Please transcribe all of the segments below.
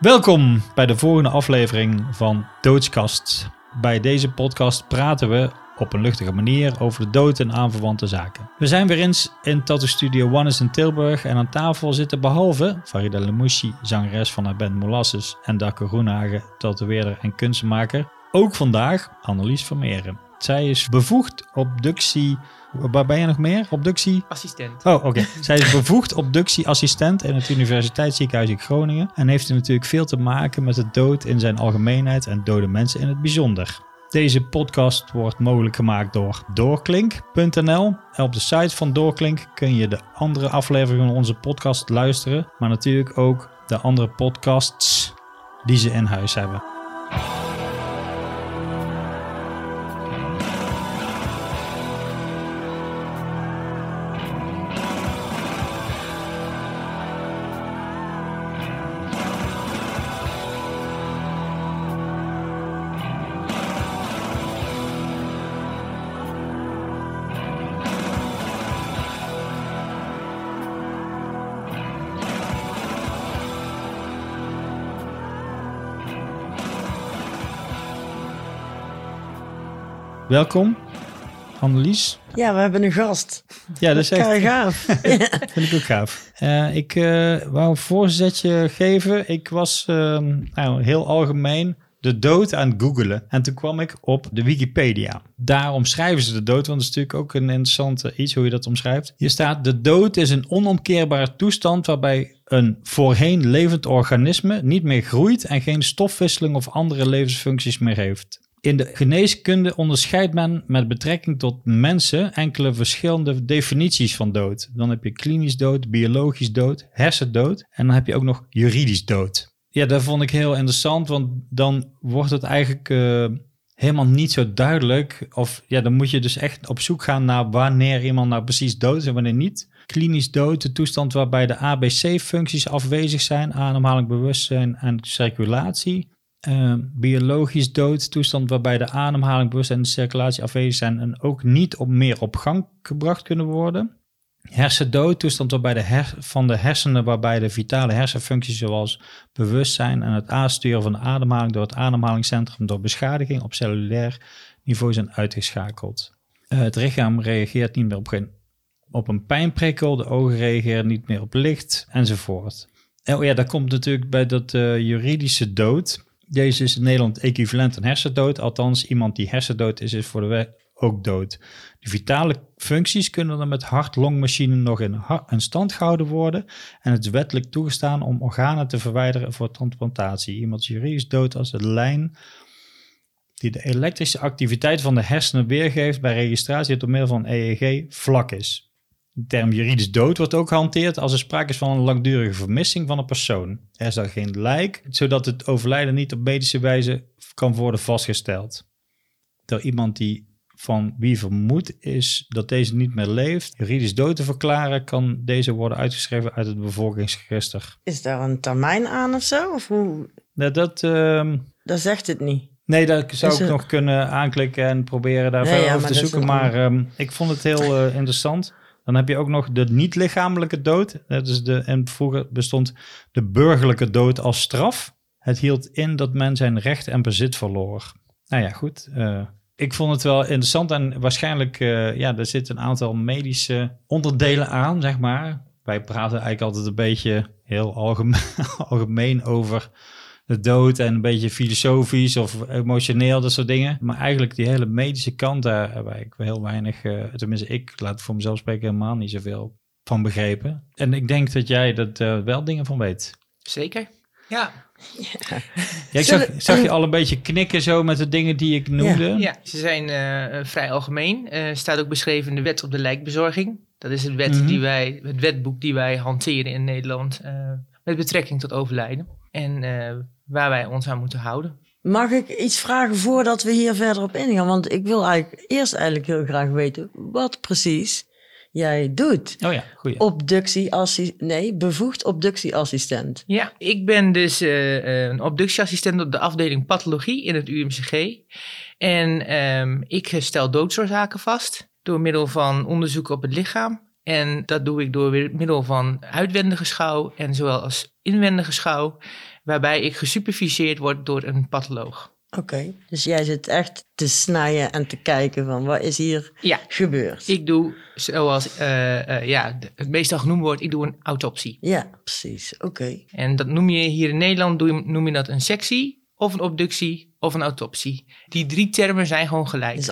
Welkom bij de volgende aflevering van Doodskast. Bij deze podcast praten we op een luchtige manier over de dood en aanverwante zaken. We zijn weer eens in Tattoo Studio One in Tilburg en aan tafel zitten behalve Farida Lemoussi, zangeres van haar band Molasses, en Darko Groenhagen, tatoeëerder en kunstmaker, ook vandaag Annelies Vermeeren. Zij is bevoegd obductie... Waar ben je nog meer? Obductie? Assistent. Oh, oké. Zij is bevoegd obductieassistent in het Universiteitsziekenhuis in Groningen en heeft natuurlijk veel te maken met de dood in zijn algemeenheid en dode mensen in het bijzonder. Deze podcast wordt mogelijk gemaakt door Doorklink.nl. Op de site van Doorklink kun je de andere afleveringen van onze podcast luisteren, maar natuurlijk ook de andere podcasts die ze in huis hebben. Welkom, Annelies. Ja, we hebben een gast. Ja, dat is echt gaaf. Dat vind ik ook gaaf. Ik wou een voorzetje geven. Ik was heel algemeen de dood aan het googelen. En toen kwam ik op de Wikipedia. Daar omschrijven ze de dood, want dat is natuurlijk ook een interessante iets hoe je dat omschrijft. Hier staat: de dood is een onomkeerbare toestand waarbij een voorheen levend organisme niet meer groeit en geen stofwisseling of andere levensfuncties meer heeft. In de geneeskunde onderscheidt men met betrekking tot mensen enkele verschillende definities van dood. Dan heb je klinisch dood, biologisch dood, hersendood en dan heb je ook nog juridisch dood. Ja, dat vond ik heel interessant, want dan wordt het eigenlijk helemaal niet zo duidelijk. Of ja, dan moet je dus echt op zoek gaan naar wanneer iemand nou precies dood is en wanneer niet. Klinisch dood, de toestand waarbij de ABC-functies afwezig zijn, ademhaling, bewustzijn en circulatie. Biologisch dood, toestand waarbij de ademhaling, bewustzijn en de circulatie afwezig zijn en ook niet meer op gang gebracht kunnen worden. Hersendood, toestand waarbij de hersenen, waarbij de vitale hersenfuncties zoals bewustzijn en het aansturen van de ademhaling door het ademhalingscentrum door beschadiging op cellulair niveau zijn uitgeschakeld. Het lichaam reageert niet meer op een pijnprikkel, de ogen reageren niet meer op licht enzovoort. Oh ja, dat komt natuurlijk bij dat juridische dood. Deze is in Nederland equivalent aan hersendood. Althans, iemand die hersendood is, is voor de wet ook dood. De vitale functies kunnen dan met hart-longmachine nog in stand gehouden worden. En het is wettelijk toegestaan om organen te verwijderen voor transplantatie. Iemand is juridisch dood als de lijn die de elektrische activiteit van de hersenen weergeeft bij registratie door middel van EEG vlak is. De term juridisch dood wordt ook gehanteerd als er sprake is van een langdurige vermissing van een persoon. Er is dan geen lijk, zodat het overlijden niet op medische wijze kan worden vastgesteld. Door iemand van wie vermoed is dat deze niet meer leeft, juridisch dood te verklaren, kan deze worden uitgeschreven uit het bevolkingsregister. Is daar een termijn aan of zo? Of hoe? Dat zegt het niet. Nee, dat zou ik nog kunnen aanklikken en proberen daar verder over te zoeken. Maar ik vond het heel interessant. Dan heb je ook nog de niet-lichamelijke dood. Dat is en vroeger bestond de burgerlijke dood als straf. Het hield in dat men zijn recht en bezit verloor. Nou ja, goed. Ik vond het wel interessant en waarschijnlijk... er zitten een aantal medische onderdelen aan, zeg maar. Wij praten eigenlijk altijd een beetje heel algemeen over de dood en een beetje filosofisch of emotioneel, dat soort dingen. Maar eigenlijk die hele medische kant, daar heb ik heel weinig, tenminste ik, laat voor mezelf spreken, helemaal niet zoveel van begrepen. En ik denk dat jij dat wel dingen van weet. Zeker, ja. Ja, ik zag je al een beetje knikken zo met de dingen die ik noemde. Ja, ze zijn vrij algemeen. Staat ook beschreven in de wet op de lijkbezorging. Dat is het wetboek die wij hanteren in Nederland met betrekking tot overlijden. En waar wij ons aan moeten houden. Mag ik iets vragen voordat we hier verder op ingaan? Want ik wil eigenlijk eerst heel graag weten wat precies jij doet. Oh ja, goeie. Bevoegd obductieassistent. Ja, ik ben dus een obductieassistent op de afdeling pathologie in het UMCG. En ik stel doodsoorzaken vast door middel van onderzoek op het lichaam. En dat doe ik door weer middel van uitwendige schouw en zowel als inwendige schouw, waarbij ik gesuperviseerd word door een patholoog. Oké, dus jij zit echt te snijden en te kijken van wat is hier gebeurd? Ik doe, zoals het meestal genoemd wordt, ik doe een autopsie. Ja, precies, oké. En dat noem je hier in Nederland, noem je dat een sectie of een obductie of een autopsie. Die drie termen zijn gewoon gelijk. Het is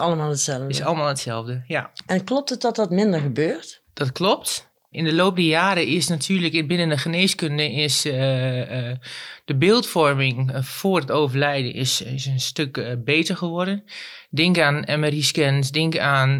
allemaal hetzelfde. Ja. En klopt het dat dat minder gebeurt? Dat klopt. In de loop der jaren is natuurlijk binnen de geneeskunde de beeldvorming voor het overlijden is een stuk beter geworden. Denk aan MRI-scans, denk aan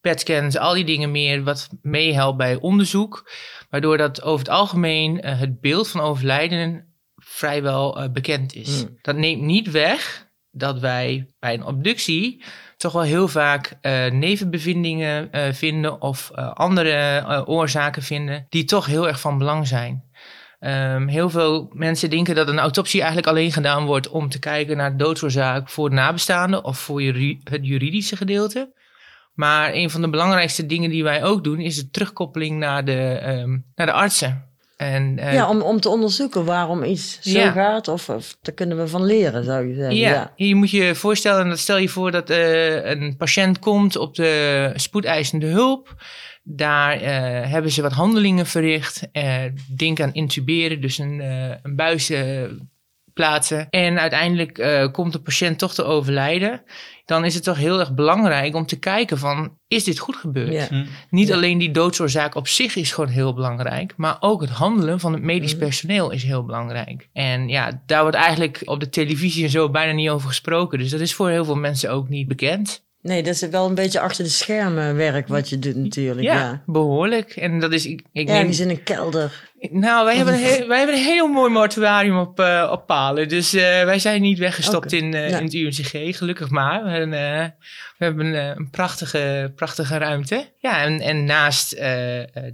PET-scans, al die dingen meer wat meehelpt bij onderzoek. Waardoor dat over het algemeen het beeld van overlijden vrijwel bekend is. Mm. Dat neemt niet weg dat wij bij een obductie toch wel heel vaak nevenbevindingen vinden of andere oorzaken vinden die toch heel erg van belang zijn. Heel veel mensen denken dat een autopsie eigenlijk alleen gedaan wordt om te kijken naar de doodsoorzaak voor nabestaanden of voor het juridische gedeelte. Maar een van de belangrijkste dingen die wij ook doen is de terugkoppeling naar de artsen. En, om te onderzoeken waarom iets zo gaat, of daar kunnen we van leren, zou je zeggen. Ja, je moet je voorstellen, dat stel je voor dat een patiënt komt op de spoedeisende hulp. Daar hebben ze wat handelingen verricht. Denk aan intuberen, dus een buis plaatsen. En uiteindelijk komt de patiënt toch te overlijden. Dan is het toch heel erg belangrijk om te kijken van, is dit goed gebeurd? Ja. Mm. Niet alleen die doodsoorzaak op zich is gewoon heel belangrijk, maar ook het handelen van het medisch personeel is heel belangrijk. En ja, daar wordt eigenlijk op de televisie en zo bijna niet over gesproken. Dus dat is voor heel veel mensen ook niet bekend. Nee, dat is wel een beetje achter de schermen werk wat je doet natuurlijk. Ja, behoorlijk. En dat is... die is in een kelder. Nou, wij hebben een heel mooi mortuarium op Palen. Dus wij zijn niet weggestopt in het UMCG, gelukkig maar. We hebben een prachtige ruimte. Ja, en naast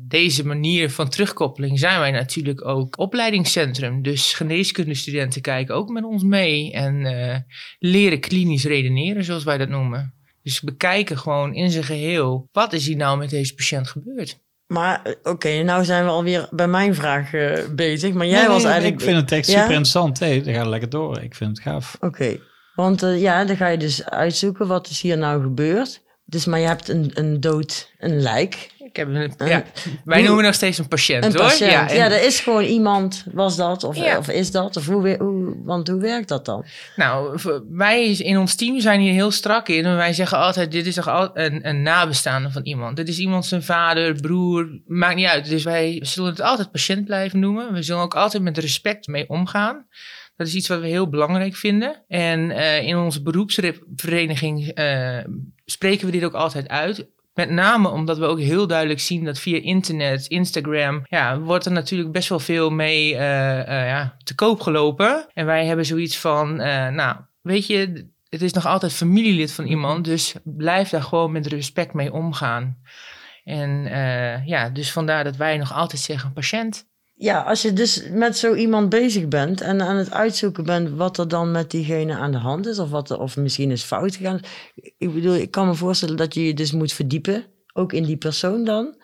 deze manier van terugkoppeling zijn wij natuurlijk ook opleidingscentrum. Dus geneeskundestudenten kijken ook met ons mee en leren klinisch redeneren, zoals wij dat noemen. Dus bekijken gewoon in zijn geheel, wat is hier nou met deze patiënt gebeurd? Maar oké, nou zijn we alweer bij mijn vraag bezig. Maar jij was eigenlijk... Ik vind het echt super interessant. Hey, dat gaat lekker door. Ik vind het gaaf. Oké, want dan ga je dus uitzoeken wat is hier nou gebeurd. Dus, maar je hebt een lijk. Ik heb wij noemen nog steeds een patiënt, hoor. Patiënt. Ja, dat is gewoon iemand, was dat of is dat? Of want hoe werkt dat dan? Nou, wij in ons team zijn hier heel strak in. En wij zeggen altijd, dit is toch een nabestaande van iemand. Dit is iemand zijn vader, broer, maakt niet uit. Dus wij zullen het altijd patiënt blijven noemen. We zullen ook altijd met respect mee omgaan. Dat is iets wat we heel belangrijk vinden. En in onze beroepsvereniging spreken we dit ook altijd uit. Met name omdat we ook heel duidelijk zien dat via internet, Instagram... wordt er natuurlijk best wel veel mee te koop gelopen. En wij hebben zoiets van, weet je... Het is nog altijd familielid van iemand, dus blijf daar gewoon met respect mee omgaan. En dus vandaar dat wij nog altijd zeggen patiënt. Ja, als je dus met zo iemand bezig bent en aan het uitzoeken bent wat er dan met diegene aan de hand is of misschien is fout gegaan. Ik bedoel, ik kan me voorstellen dat je je dus moet verdiepen, ook in die persoon dan,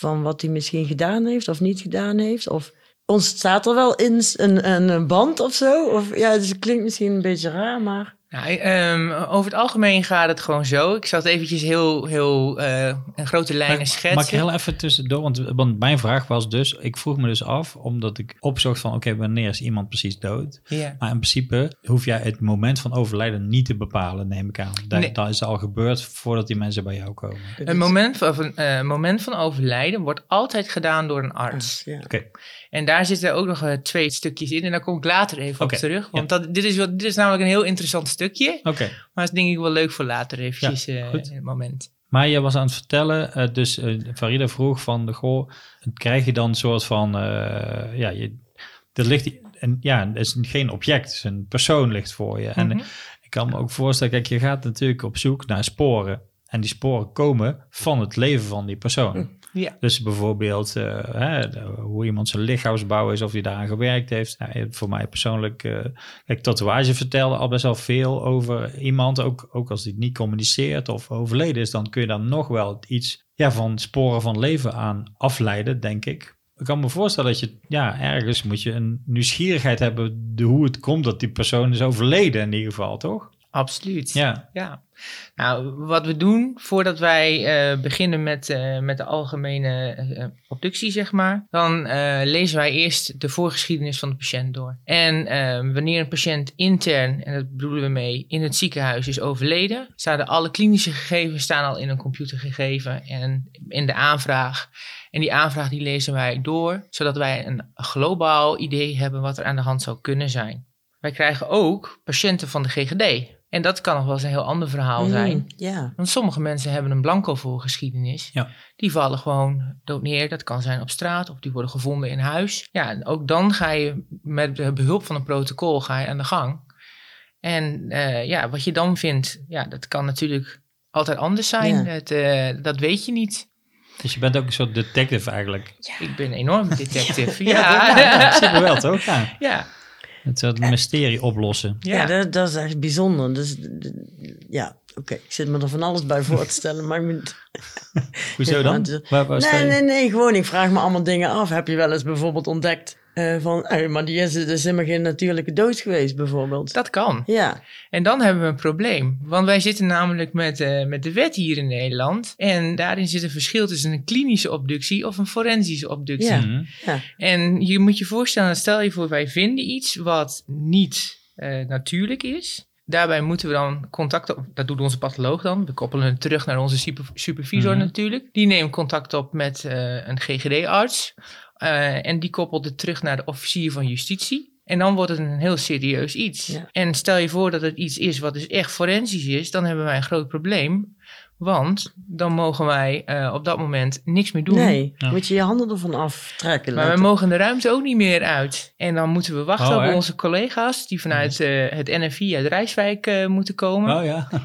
van wat hij misschien gedaan heeft of niet gedaan heeft. Of ontstaat er wel in een band of zo? Of, dus het klinkt misschien een beetje raar, maar... Nou, over het algemeen gaat het gewoon zo. Ik zal het eventjes heel in grote lijnen schetsen. Mag ik heel even tussendoor? Want mijn vraag was dus... Ik vroeg me dus af, omdat ik opzocht van... Oké, wanneer is iemand precies dood? Yeah. Maar in principe hoef jij het moment van overlijden niet te bepalen, neem ik aan. Dat is al gebeurd voordat die mensen bij jou komen. Een moment van overlijden wordt altijd gedaan door een arts. Ja. Oké. En daar zitten ook nog twee stukjes in. En daar kom ik later even op terug. Want dit is namelijk een heel interessant stukje. Okay. Maar dat is denk ik wel leuk voor later eventjes in het moment. Maar je was aan het vertellen, Farida vroeg van... Goh, krijg je dan een soort van... er ligt, het is geen object, het is een persoon ligt voor je. Mm-hmm. En ik kan me ook voorstellen, kijk, je gaat natuurlijk op zoek naar sporen. En die sporen komen van het leven van die persoon. Mm. Ja. Dus bijvoorbeeld hoe iemand zijn lichaamsbouw is, of hij daaraan gewerkt heeft. Nou, voor mij persoonlijk, tatoeage vertelde al best wel veel over iemand. Ook als die niet communiceert of overleden is, dan kun je daar nog wel iets... van sporen van leven aan afleiden, denk ik. Ik kan me voorstellen dat je, ergens moet je een nieuwsgierigheid hebben hoe het komt dat die persoon is overleden in ieder geval, toch? Absoluut, ja. Nou, wat we doen voordat wij beginnen met de algemene obductie, zeg maar, dan lezen wij eerst de voorgeschiedenis van de patiënt door. En wanneer een patiënt intern, en dat bedoelen we mee, in het ziekenhuis is overleden, alle klinische gegevens staan al in een computer gegeven en in de aanvraag. En die aanvraag die lezen wij door, zodat wij een globaal idee hebben wat er aan de hand zou kunnen zijn. Wij krijgen ook patiënten van de GGD. En dat kan nog wel eens een heel ander verhaal zijn. Ja. Want sommige mensen hebben een blanco voorgeschiedenis. Ja. Die vallen gewoon dood neer. Dat kan zijn op straat of die worden gevonden in huis. Ja, en ook dan ga je met behulp van een protocol ga je aan de gang. En wat je dan vindt, dat kan natuurlijk altijd anders zijn. Ja. Dat weet je niet. Dus je bent ook een soort detective eigenlijk. Ja. Ik ben een enorme detective. Ja, super wel toch? Ja. Het mysterie oplossen. Ja, dat is echt bijzonder. Dus ik zit me er van alles bij voor te stellen. Maar hoezo dan? Nee, gewoon. Ik vraag me allemaal dingen af. Heb je wel eens bijvoorbeeld ontdekt maar die is dus helemaal geen natuurlijke dood geweest bijvoorbeeld? Dat kan. Ja. En dan hebben we een probleem. Want wij zitten namelijk met de wet hier in Nederland. En daarin zit een verschil tussen een klinische obductie of een forensische obductie. Ja. Ja. En je moet je voorstellen, stel je voor wij vinden iets wat niet natuurlijk is. Daarbij moeten we dan contact op, dat doet onze patholoog dan. We koppelen het terug naar onze supervisor natuurlijk. Die neemt contact op met een GGD-arts. En die koppelt het terug naar de officier van justitie. En dan wordt het een heel serieus iets. Ja. En stel je voor dat het iets is wat dus echt forensisch is, dan hebben wij een groot probleem. Want dan mogen wij op dat moment niks meer doen. Nee, moet je je handen ervan aftrekken. Maar we mogen de ruimte ook niet meer uit. En dan moeten we wachten op onze collega's die vanuit het NFI uit Rijswijk moeten komen. Oh ja, wow.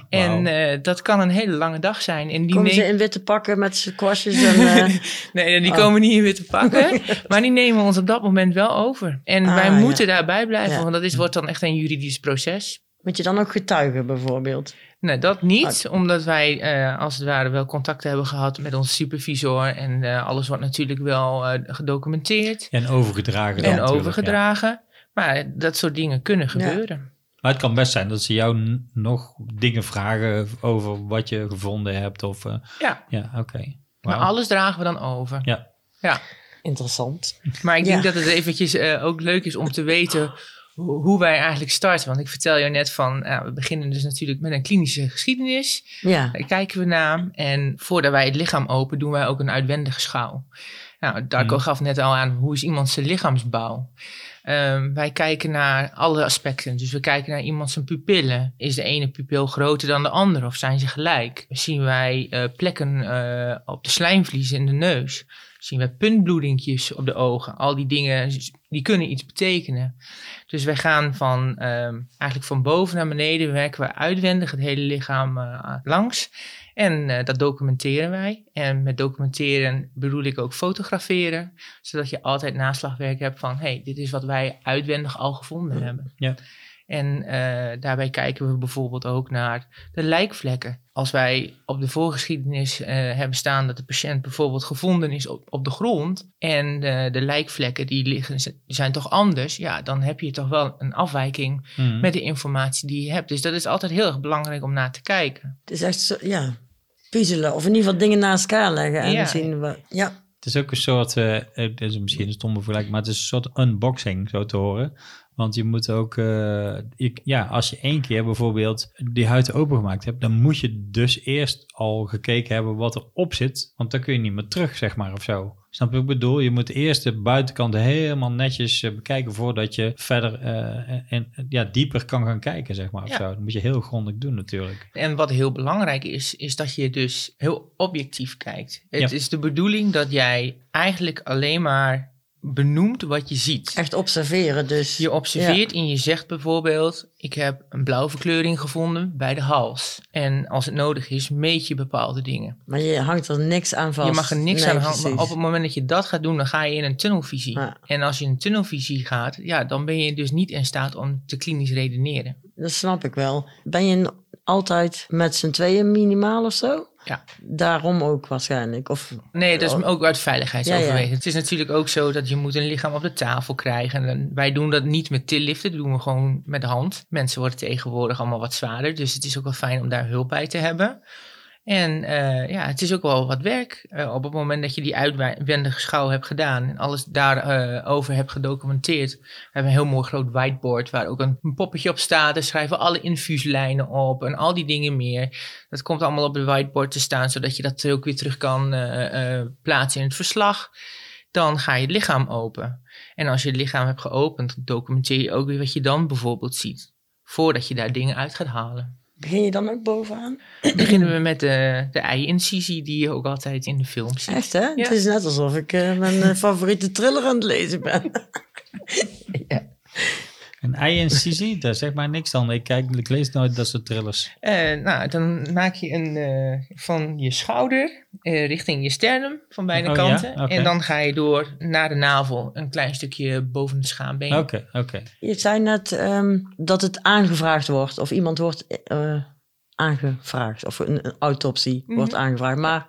En dat kan een hele lange dag zijn. En die komen ze in witte pakken met z'n kwastjes? En, nee, die komen niet in witte pakken. Maar die nemen ons op dat moment wel over. En wij moeten daarbij blijven, want dat wordt dan echt een juridisch proces. Moet je dan ook getuigen bijvoorbeeld? Nee, dat niet, omdat wij als het ware wel contacten hebben gehad met onze supervisor. En alles wordt natuurlijk wel gedocumenteerd. En overgedragen. Maar dat soort dingen kunnen gebeuren. Ja. Maar het kan best zijn dat ze jou nog dingen vragen over wat je gevonden hebt. Of, oké. Wow. Maar alles dragen we dan over. Ja. Interessant. Maar ik denk dat het eventjes ook leuk is om te weten hoe wij eigenlijk starten. Want ik vertel je net van, we beginnen dus natuurlijk met een klinische geschiedenis. Ja. Daar kijken we naar. En voordat wij het lichaam open, doen wij ook een uitwendige schouw. Nou, Darko gaf net al aan, hoe is iemand zijn lichaamsbouw? Wij kijken naar alle aspecten. Dus we kijken naar iemand zijn pupillen. Is de ene pupil groter dan de andere of zijn ze gelijk? Zien wij plekken op de slijmvliezen in de neus? Zien wij puntbloedingjes op de ogen? Al die dingen, die kunnen iets betekenen. Dus wij gaan eigenlijk van boven naar beneden, werken we uitwendig het hele lichaam langs. En dat documenteren wij. En met documenteren bedoel ik ook fotograferen. Zodat je altijd naslagwerk hebt van, dit is wat wij uitwendig al gevonden hebben. Ja. En daarbij kijken we bijvoorbeeld ook naar de lijkvlekken. Als wij op de voorgeschiedenis hebben staan dat de patiënt bijvoorbeeld gevonden is op de grond. En de lijkvlekken die zijn toch anders. Ja, dan heb je toch wel een afwijking met de informatie die je hebt. Dus dat is altijd heel erg belangrijk om naar te kijken. Het is echt zo, puzzelen. Of in ieder geval dingen naast elkaar leggen. En zien we, Het is ook een soort, het is misschien een stomme vergelijking, maar het is een soort unboxing zo te horen. Want je moet ook, als je 1 keer bijvoorbeeld die huid opengemaakt hebt, dan moet je dus eerst al gekeken hebben wat er op zit. Want dan kun je niet meer terug, zeg maar, of zo. Snap je wat ik bedoel? Je moet eerst de buitenkant helemaal netjes bekijken voordat je verder dieper kan gaan kijken, zeg maar, of zo. Dat moet je heel grondig doen natuurlijk. En wat heel belangrijk is dat je dus heel objectief kijkt. Het is de bedoeling dat jij eigenlijk alleen maar benoemt wat je ziet. Echt observeren dus. Je observeert en je zegt bijvoorbeeld, ik heb een blauwverkleuring gevonden bij de hals. En als het nodig is, meet je bepaalde dingen. Maar je hangt er niks aan vast. Je mag er niks aan hangen. Maar op het moment dat je dat gaat doen, dan ga je in een tunnelvisie. Ja. En als je in een tunnelvisie gaat, dan ben je dus niet in staat om te klinisch redeneren. Dat snap ik wel. Ben je altijd met z'n tweeën minimaal of zo? Ja. Daarom ook waarschijnlijk. Of, nee, dat is ook uit veiligheidsoverweging. Ja, ja. Het is natuurlijk ook zo dat je moet een lichaam op de tafel krijgen. En wij doen dat niet met tilliften, dat doen we gewoon met de hand. Mensen worden tegenwoordig allemaal wat zwaarder. Dus het is ook wel fijn om daar hulp bij te hebben. En ja, het is ook wel wat werk. Op het moment dat je die uitwendige schouw hebt gedaan en alles daarover hebt gedocumenteerd. We hebben een heel mooi groot whiteboard waar ook een poppetje op staat. Daar schrijven alle infuuslijnen op en al die dingen meer. Dat komt allemaal op de whiteboard te staan, zodat je dat ook weer terug kan plaatsen in het verslag. Dan ga je het lichaam open. En als je het lichaam hebt geopend, documenteer je ook weer wat je dan bijvoorbeeld ziet. Voordat je daar dingen uit gaat halen. Begin je dan ook bovenaan? Beginnen we met de ei-incisie die je ook altijd in de film ziet. Echt hè? Ja. Het is net alsof ik mijn favoriete thriller aan het lezen ben. Ja. Een ei-incisie, daar zeg maar niks aan. Ik lees nooit dat soort thrillers. Nou, dan maak je een van je schouder richting je sternum van beide kanten. Ja? Okay. En dan ga je door naar de navel, een klein stukje boven het schaambeen. Oké. Je zei net dat het aangevraagd wordt, of iemand wordt aangevraagd, of een autopsie wordt aangevraagd. Maar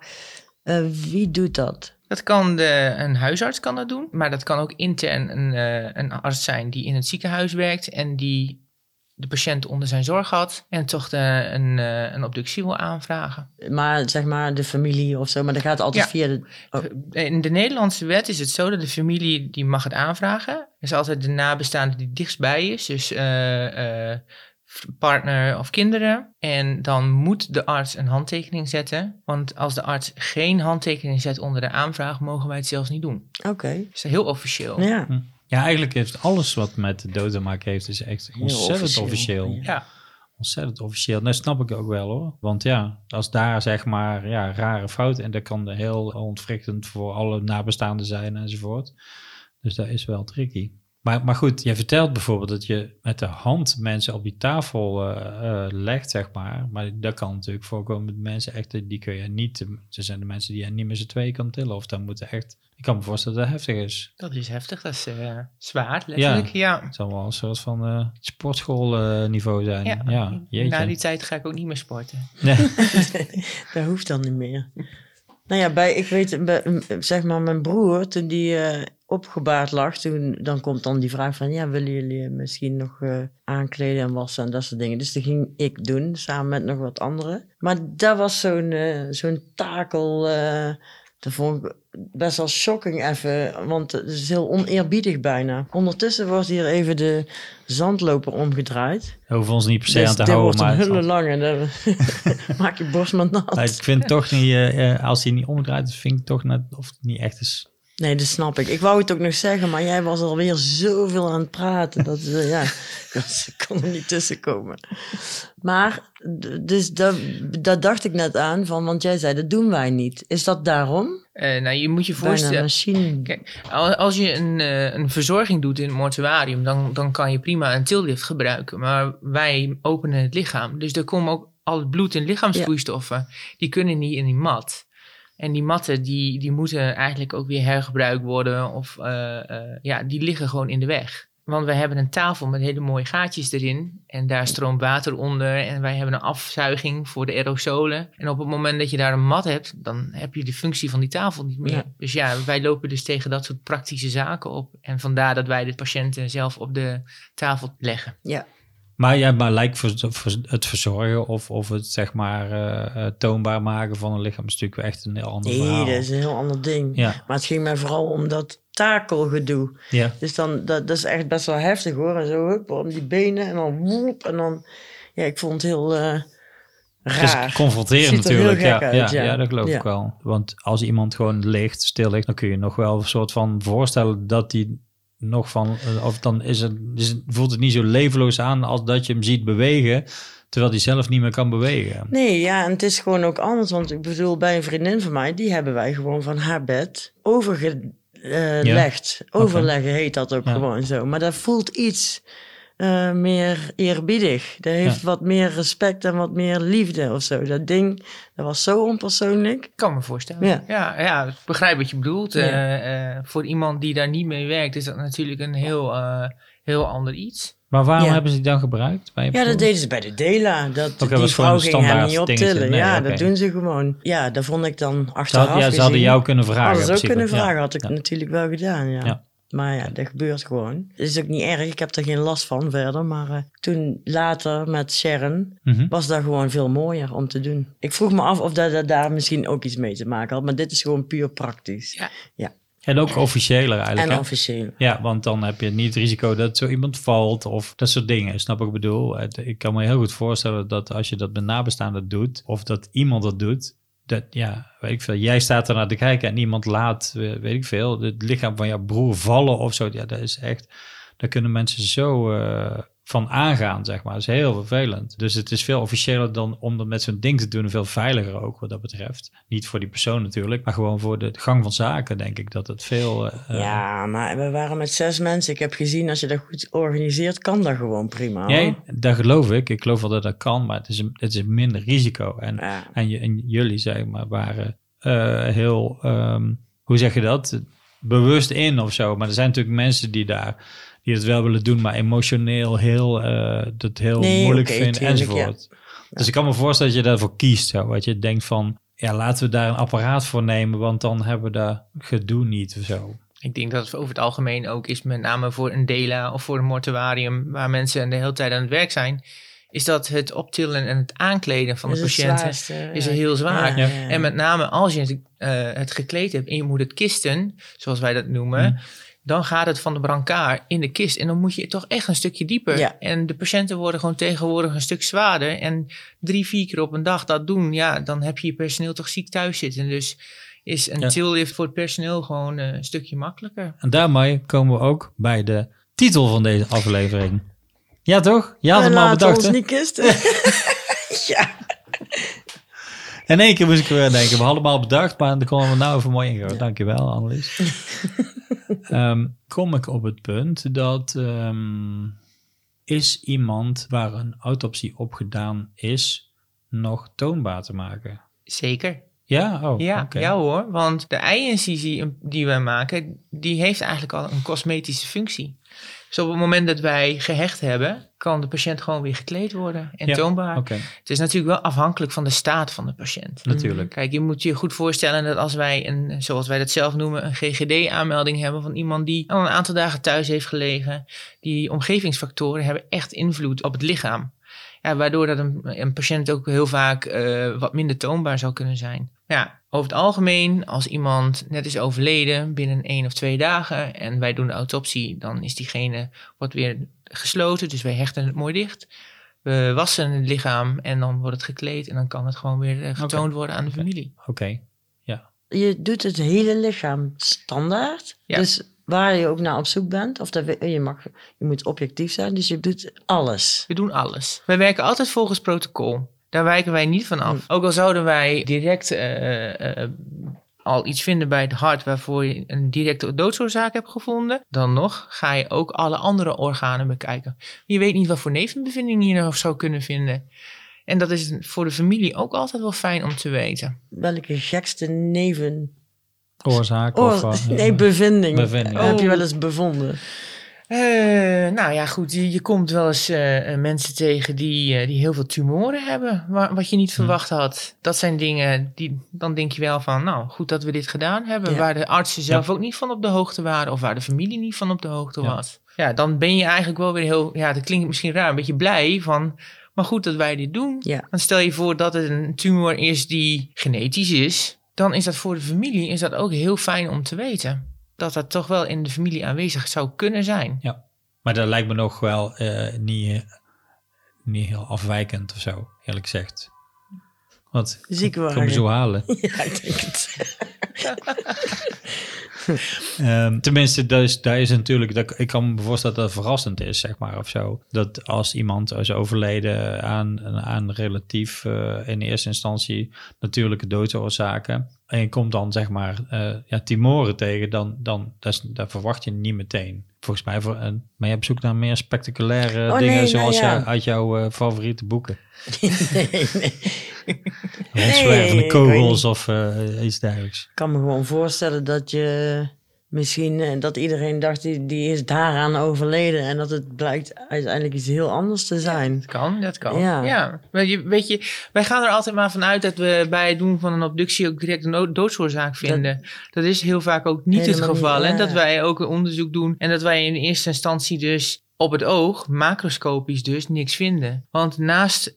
wie doet dat? Dat kan een huisarts kan dat doen, maar dat kan ook intern een arts zijn die in het ziekenhuis werkt en die de patiënt onder zijn zorg had en toch een obductie wil aanvragen. Maar zeg maar de familie of zo, maar dat gaat altijd via de... Oh. In de Nederlandse wet is het zo dat de familie die mag het aanvragen. Er is altijd de nabestaande die dichtstbij is, dus partner of kinderen. En dan moet de arts een handtekening zetten. Want als de arts geen handtekening zet onder de aanvraag, mogen wij het zelfs niet doen. Oké. Dat is heel officieel. Ja. Ja, eigenlijk heeft alles wat met de dood te maken heeft, is echt ontzettend officieel. Ja. Ontzettend officieel. Dat snap ik ook wel hoor. Want ja, als daar zeg maar rare fouten, en dat kan heel ontwrichtend voor alle nabestaanden zijn enzovoort. Dus dat is wel tricky. Maar goed, je vertelt bijvoorbeeld dat je met de hand mensen op die tafel legt, zeg maar. Maar dat kan natuurlijk voorkomen met mensen echt, die kun je niet... Ze zijn de mensen die je niet met z'n tweeën kan tillen. Of dan moeten echt... Ik kan me voorstellen dat dat heftig is. Dat is heftig, dat is zwaar, letterlijk. Ja, het zal wel een soort van sportschoolniveau zijn. Ja. Ja, na die tijd ga ik ook niet meer sporten. Nee. Dat hoeft dan niet meer. Nou ja, ik weet, mijn broer, toen die... opgebaard lag, dan komt dan die vraag van... ja, willen jullie misschien nog aankleden en wassen en dat soort dingen. Dus dat ging ik doen, samen met nog wat anderen. Maar dat was zo'n takel... dat vond ik best wel shocking even, want het is heel oneerbiedig bijna. Ondertussen wordt hier even de zandloper omgedraaid. We hoeven ons niet per se aan te houden. Dit wordt een hele lange. Maak je borst maar nat. Nou, ik vind toch niet, als hij niet omgedraaid is, vind ik toch net of het niet echt is... Nee, dat snap ik. Ik wou het ook nog zeggen, maar jij was alweer zoveel aan het praten. Dat ik kon er niet tussenkomen. Maar, dus dat dacht ik net aan, want jij zei, dat doen wij niet. Is dat daarom? Nou, je moet je voorstellen... Machine... Kijk, als je een verzorging doet in het mortuarium, dan kan je prima een tillift gebruiken. Maar wij openen het lichaam. Dus er komen ook al het bloed en lichaamsvloeistoffen. Ja. Die kunnen niet in die mat. En die matten, die moeten eigenlijk ook weer hergebruikt worden. Of die liggen gewoon in de weg. Want wij hebben een tafel met hele mooie gaatjes erin. En daar stroomt water onder. En wij hebben een afzuiging voor de aerosolen. En op het moment dat je daar een mat hebt, dan heb je de functie van die tafel niet meer. Ja. Dus ja, wij lopen dus tegen dat soort praktische zaken op. En vandaar dat wij de patiënten zelf op de tafel leggen. Ja. Maar ja, maar lijkt voor het verzorgen of het zeg maar toonbaar maken van een lichaam is natuurlijk echt een heel ander verhaal. Nee, dat is een heel ander ding. Ja. Maar het ging mij vooral om dat takelgedoe. Ja. Dus dan, dat is echt best wel heftig hoor. En zo hup, om die benen en dan woep. En dan, ja, ik vond het heel raar. Dus confronteren natuurlijk. Ja, dat geloof ik wel. Want als iemand gewoon stil ligt, dan kun je nog wel een soort van voorstellen dat die... nog van, of dan voelt het niet zo levenloos aan als dat je hem ziet bewegen, terwijl hij zelf niet meer kan bewegen. Nee, ja, en het is gewoon ook anders, want ik bedoel, bij een vriendin van mij, die hebben wij gewoon van haar bed overgelegd. Overleggen heet dat ook gewoon zo, maar dat voelt iets meer eerbiedig. Dat heeft wat meer respect en wat meer liefde of zo. Dat ding, dat was zo onpersoonlijk. Ik kan me voorstellen. Ja, ik begrijp wat je bedoelt. Ja. Voor iemand die daar niet mee werkt is dat natuurlijk een heel ander iets. Maar waarom hebben ze die dan gebruikt? Ja, dat deden ze bij de Dela. Die vrouw ging hem niet optillen. Nee, ja, dat doen ze gewoon. Ja, dat vond ik dan achteraf ze hadden jou kunnen vragen. Hadden ze ook kunnen vragen, had ik natuurlijk wel gedaan, ja. Maar ja, dat gebeurt gewoon. Het is ook niet erg, ik heb er geen last van verder. Maar toen later met Sharon was dat gewoon veel mooier om te doen. Ik vroeg me af of dat daar misschien ook iets mee te maken had. Maar dit is gewoon puur praktisch. Ja. En ook officiëler eigenlijk. Ja, want dan heb je niet het risico dat zo iemand valt of dat soort dingen. Snap wat ik bedoel? Ik kan me heel goed voorstellen dat als je dat met nabestaanden doet of dat iemand dat doet... Dat, ja, weet ik veel. Jij staat ernaar te kijken en iemand laat, weet ik veel, het lichaam van jouw broer vallen of zo. Ja, dat is echt... Daar kunnen mensen zo van aangaan, zeg maar. Dat is heel vervelend. Dus het is veel officiëler dan om dat met zo'n ding te doen. Veel veiliger ook, wat dat betreft. Niet voor die persoon natuurlijk, maar gewoon voor de gang van zaken, denk ik. Dat het veel... Ja, maar we waren met 6 mensen. Ik heb gezien, als je dat goed organiseert, kan dat gewoon prima. Hoor. Nee, dat geloof ik. Ik geloof wel dat dat kan, maar het is een minder risico. En jullie, zeg maar, waren heel... hoe zeg je dat? Bewust in of zo. Maar er zijn natuurlijk mensen die daar... die het wel willen doen, maar emotioneel moeilijk vinden enzovoort. Ja. Dus ik kan me voorstellen dat je daarvoor kiest. Zo, wat je denkt van, ja, laten we daar een apparaat voor nemen, want dan hebben we daar gedoe niet of zo. Ik denk dat het over het algemeen ook is, met name voor een Dela of voor een mortuarium, waar mensen de hele tijd aan het werk zijn, is dat het optillen en het aankleden van de patiënt is heel zwaar. Ja. Ja. En met name als je het gekleed hebt en je moet het kisten, zoals wij dat noemen... Dan gaat het van de brancard in de kist. En dan moet je toch echt een stukje dieper. Ja. En de patiënten worden gewoon tegenwoordig een stuk zwaarder. En 3-4 keer op een dag dat doen. Ja, dan heb je je personeel toch ziek thuis zitten. Dus is een chilllift voor het personeel gewoon een stukje makkelijker. En daarmee komen we ook bij de titel van deze aflevering. Ja, toch? Je had hem al bedacht. Laat ons niet kisten. Ja. In één keer moest ik weer denken. We hadden hem al bedacht, maar dan konden we nou even mooi ingaan. Ja. Dankjewel, Annelies. Kom ik op het punt dat is iemand waar een autopsie op gedaan is nog toonbaar te maken? Zeker. Ja? Oh, ja, okay. Ja hoor, want de ei-incisie die wij maken, die heeft eigenlijk al een cosmetische functie. Dus op het moment dat wij gehecht hebben, kan de patiënt gewoon weer gekleed worden en toonbaar. Okay. Het is natuurlijk wel afhankelijk van de staat van de patiënt. Natuurlijk. Kijk, je moet je goed voorstellen dat als wij een, zoals wij dat zelf noemen, een GGD-aanmelding hebben van iemand die al een aantal dagen thuis heeft gelegen, die omgevingsfactoren hebben echt invloed op het lichaam. Ja, waardoor dat een patiënt ook heel vaak wat minder toonbaar zou kunnen zijn. Ja, over het algemeen, als iemand net is overleden binnen 1 of 2 dagen en wij doen de autopsie, dan is diegene wordt weer gesloten, dus wij hechten het mooi dicht. We wassen het lichaam en dan wordt het gekleed en dan kan het gewoon weer getoond worden aan de familie. Oké. Ja. Je doet het hele lichaam standaard, dus waar je ook naar op zoek bent. Of dat je moet objectief zijn, dus je doet alles. We doen alles. Wij werken altijd volgens protocol. Daar wijken wij niet van af. Ook al zouden wij direct al iets vinden bij het hart waarvoor je een directe doodsoorzaak hebt gevonden, dan nog ga je ook alle andere organen bekijken. Je weet niet wat voor nevenbevindingen je nog zou kunnen vinden. En dat is voor de familie ook altijd wel fijn om te weten. Welke gekste nevenoorzaak? Bevinding. Heb je wel eens bevonden? Nou ja, goed, je komt wel eens mensen tegen die heel veel tumoren hebben, wat je niet verwacht had. Dat zijn dingen die, dan denk je wel van, nou goed dat we dit gedaan hebben, waar de artsen zelf ook niet van op de hoogte waren, of waar de familie niet van op de hoogte was. Ja, dan ben je eigenlijk wel weer heel, dat klinkt misschien raar, een beetje blij van, maar goed dat wij dit doen. Ja. Dan stel je voor dat het een tumor is die genetisch is, dan is dat voor de familie is dat ook heel fijn om te weten. Dat toch wel in de familie aanwezig zou kunnen zijn. Ja, maar dat lijkt me nog wel niet heel afwijkend of zo, eerlijk gezegd. Want kom je zo halen. Ja, ik denk het. Tenminste, daar is natuurlijk... Ik kan me voorstellen dat dat verrassend is, zeg maar, of zo. Dat als iemand is overleden aan relatief in eerste instantie natuurlijke doodsoorzaken, en je komt dan, zeg maar, tumoren tegen, dan dat verwacht je niet meteen. Volgens mij, maar je hebt zoek naar meer spectaculaire dingen, zoals uit jouw favoriete boeken. Nee. Rondzwervende kogels of iets dergelijks. Ik kan me gewoon voorstellen dat je Misschien dat iedereen dacht, die is daaraan overleden. En dat het blijkt uiteindelijk iets heel anders te zijn. Ja, dat kan. Ja. Weet je, wij gaan er altijd maar vanuit dat we bij het doen van een obductie ook direct een doodsoorzaak vinden. Dat is heel vaak ook niet het geval. En dat wij ook een onderzoek doen. En dat wij in eerste instantie dus op het oog, macroscopisch dus, niks vinden. Want naast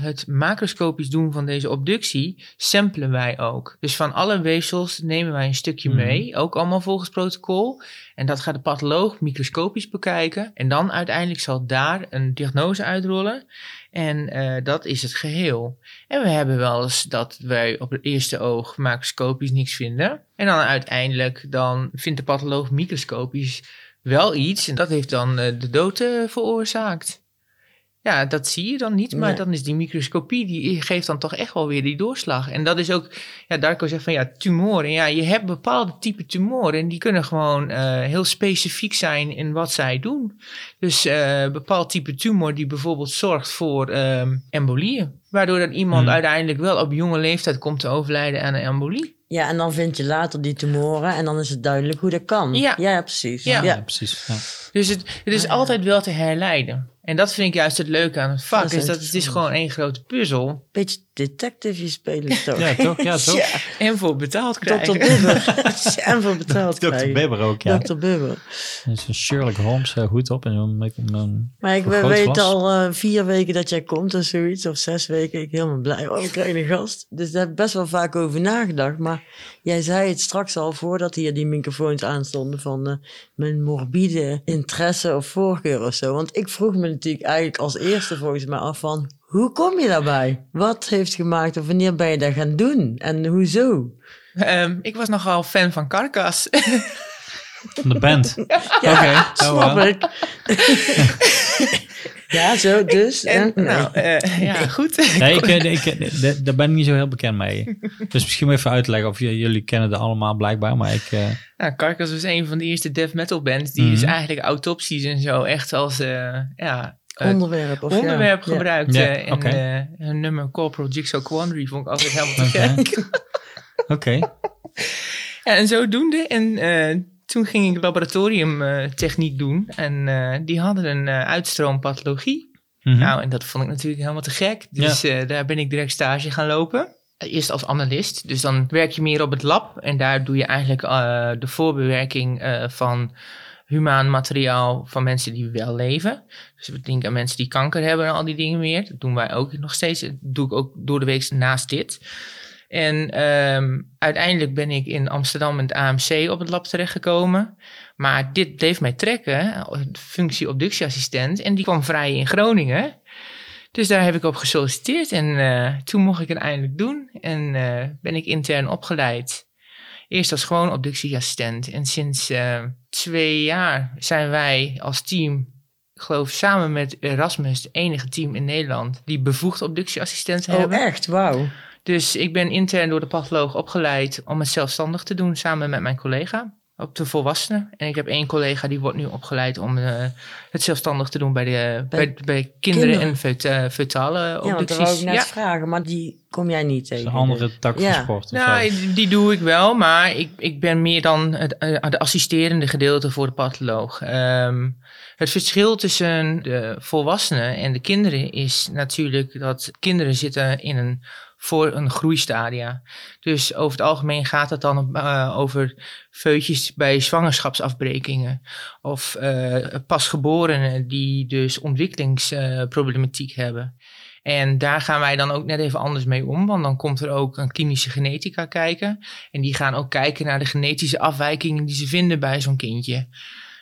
het macroscopisch doen van deze obductie samplen wij ook. Dus van alle weefsels nemen wij een stukje mee, ook allemaal volgens protocol. En dat gaat de patholoog microscopisch bekijken. En dan uiteindelijk zal daar een diagnose uitrollen. En dat is het geheel. En we hebben wel eens dat wij op het eerste oog macroscopisch niks vinden. En dan uiteindelijk dan vindt de patholoog microscopisch wel iets, en dat heeft dan de dood veroorzaakt. Ja, dat zie je dan niet, maar dan is die microscopie, die geeft dan toch echt wel weer die doorslag. En dat is ook, Darko zegt van tumoren. Ja, je hebt bepaalde type tumoren en die kunnen gewoon heel specifiek zijn in wat zij doen. Dus bepaald type tumor die bijvoorbeeld zorgt voor embolieën. Waardoor dat iemand uiteindelijk wel op jonge leeftijd komt te overlijden aan een embolie. Ja, en dan vind je later die tumoren en dan is het duidelijk hoe dat kan. Ja, precies. Ja, precies. Ja. Dus het is altijd wel te herleiden. En dat vind ik juist het leuke aan het vak. Is dat het is gewoon één grote puzzel. Beetje detective spelen toch? Ja, toch? Ja. En voor betaald krijgen. Dr. Bibber. En voor betaald krijgen. Dr. Bibber ook, ja. Dr. Bibber. Daar is een Sherlock Holmes goed op. En dan maar ik weet al 4 weken dat jij komt of zoiets. Of 6 weken. Ik ben helemaal blij. Oh, ik krijg een gast. Dus daar heb ik best wel vaak over nagedacht. Maar jij zei het straks al voordat hier die microfoons aanstonden van mijn morbide interesse of voorkeur of zo. Want ik vroeg me natuurlijk eigenlijk als eerste volgens mij af van, hoe kom je daarbij? Wat heeft gemaakt of wanneer ben je dat gaan doen? En hoezo? Ik was nogal fan van Carcass. Van de band? Ja, snap ik. Ja, zo dus. Goed. Nee, daar ben ik niet zo heel bekend mee. Dus misschien even uitleggen of jullie kennen dat allemaal blijkbaar, maar ik... Carcass was een van de eerste death metal bands die dus eigenlijk autopsies en zo echt als onderwerp gebruikte. Ja, okay. En hun nummer Corporal Jigsaw Quandary vond ik altijd helemaal te gek. Oké. Ja, en zodoende toen ging ik laboratoriumtechniek doen. En die hadden een uitstroompathologie. Mm-hmm. Nou, en dat vond ik natuurlijk helemaal te gek. Dus daar ben ik direct stage gaan lopen. Eerst als analist. Dus dan werk je meer op het lab. En daar doe je eigenlijk de voorbewerking van humaan materiaal van mensen die wel leven. Dus we denken aan mensen die kanker hebben en al die dingen meer. Dat doen wij ook nog steeds. Dat doe ik ook door de week naast dit. En uiteindelijk ben ik in Amsterdam in het AMC op het lab terechtgekomen. Maar dit bleef mij trekken, functie obductieassistent. En die kwam vrij in Groningen. Dus daar heb ik op gesolliciteerd. En toen mocht ik het eindelijk doen. En ben ik intern opgeleid. Eerst als gewoon obductieassistent. En sinds 2 jaar zijn wij als team, ik geloof samen met Erasmus, het enige team in Nederland die bevoegd obductieassistent hebben. Oh echt, wauw. Dus ik ben intern door de patholoog opgeleid om het zelfstandig te doen samen met mijn collega op de volwassenen. En ik heb 1 collega die wordt nu opgeleid om het zelfstandig te doen bij kinderen en fetale obducties. Ja, want daar wou ik net vragen, maar die kom jij niet tegen. Dat is een andere tak van sport. Nou, die doe ik wel, maar ik ben meer dan het assisterende gedeelte voor de patholoog. Het verschil tussen de volwassenen en de kinderen is natuurlijk dat kinderen zitten in een voor een groeistadia. Dus over het algemeen gaat het dan over feutjes bij zwangerschapsafbrekingen. Of pasgeborenen die dus ontwikkelingsproblematiek hebben. En daar gaan wij dan ook net even anders mee om. Want dan komt er ook een klinische genetica kijken. En die gaan ook kijken naar de genetische afwijkingen die ze vinden bij zo'n kindje.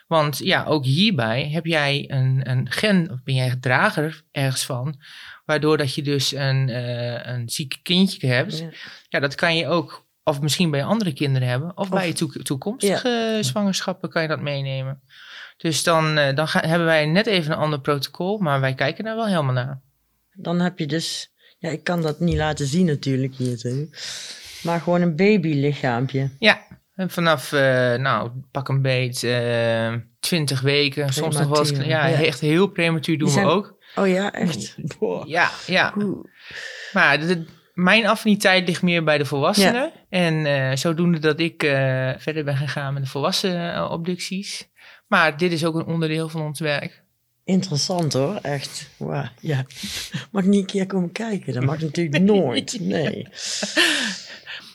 Want ja, ook hierbij heb jij een gen, of ben jij drager ergens van, waardoor dat je dus een ziek kindje hebt. Ja, dat kan je ook, of misschien bij andere kinderen hebben, of bij je toekomstige zwangerschappen kan je dat meenemen. Dus dan hebben wij net even een ander protocol, maar wij kijken daar wel helemaal naar. Dan heb je dus, ja, ik kan dat niet laten zien natuurlijk hier, maar gewoon een babylichaampje. Ja. En vanaf, pak een beet, 20 weken, prematuur, soms nog wel eens. Ja, echt heel prematuur doen we ook. Oh ja, echt? Ja. Maar mijn affiniteit ligt meer bij de volwassenen. Ja. En zodoende dat ik verder ben gegaan met de volwassenen obducties. Maar dit is ook een onderdeel van ons werk. Interessant hoor, echt. Wow, ja. Mag niet een keer komen kijken, dat mag natuurlijk nooit. Nee.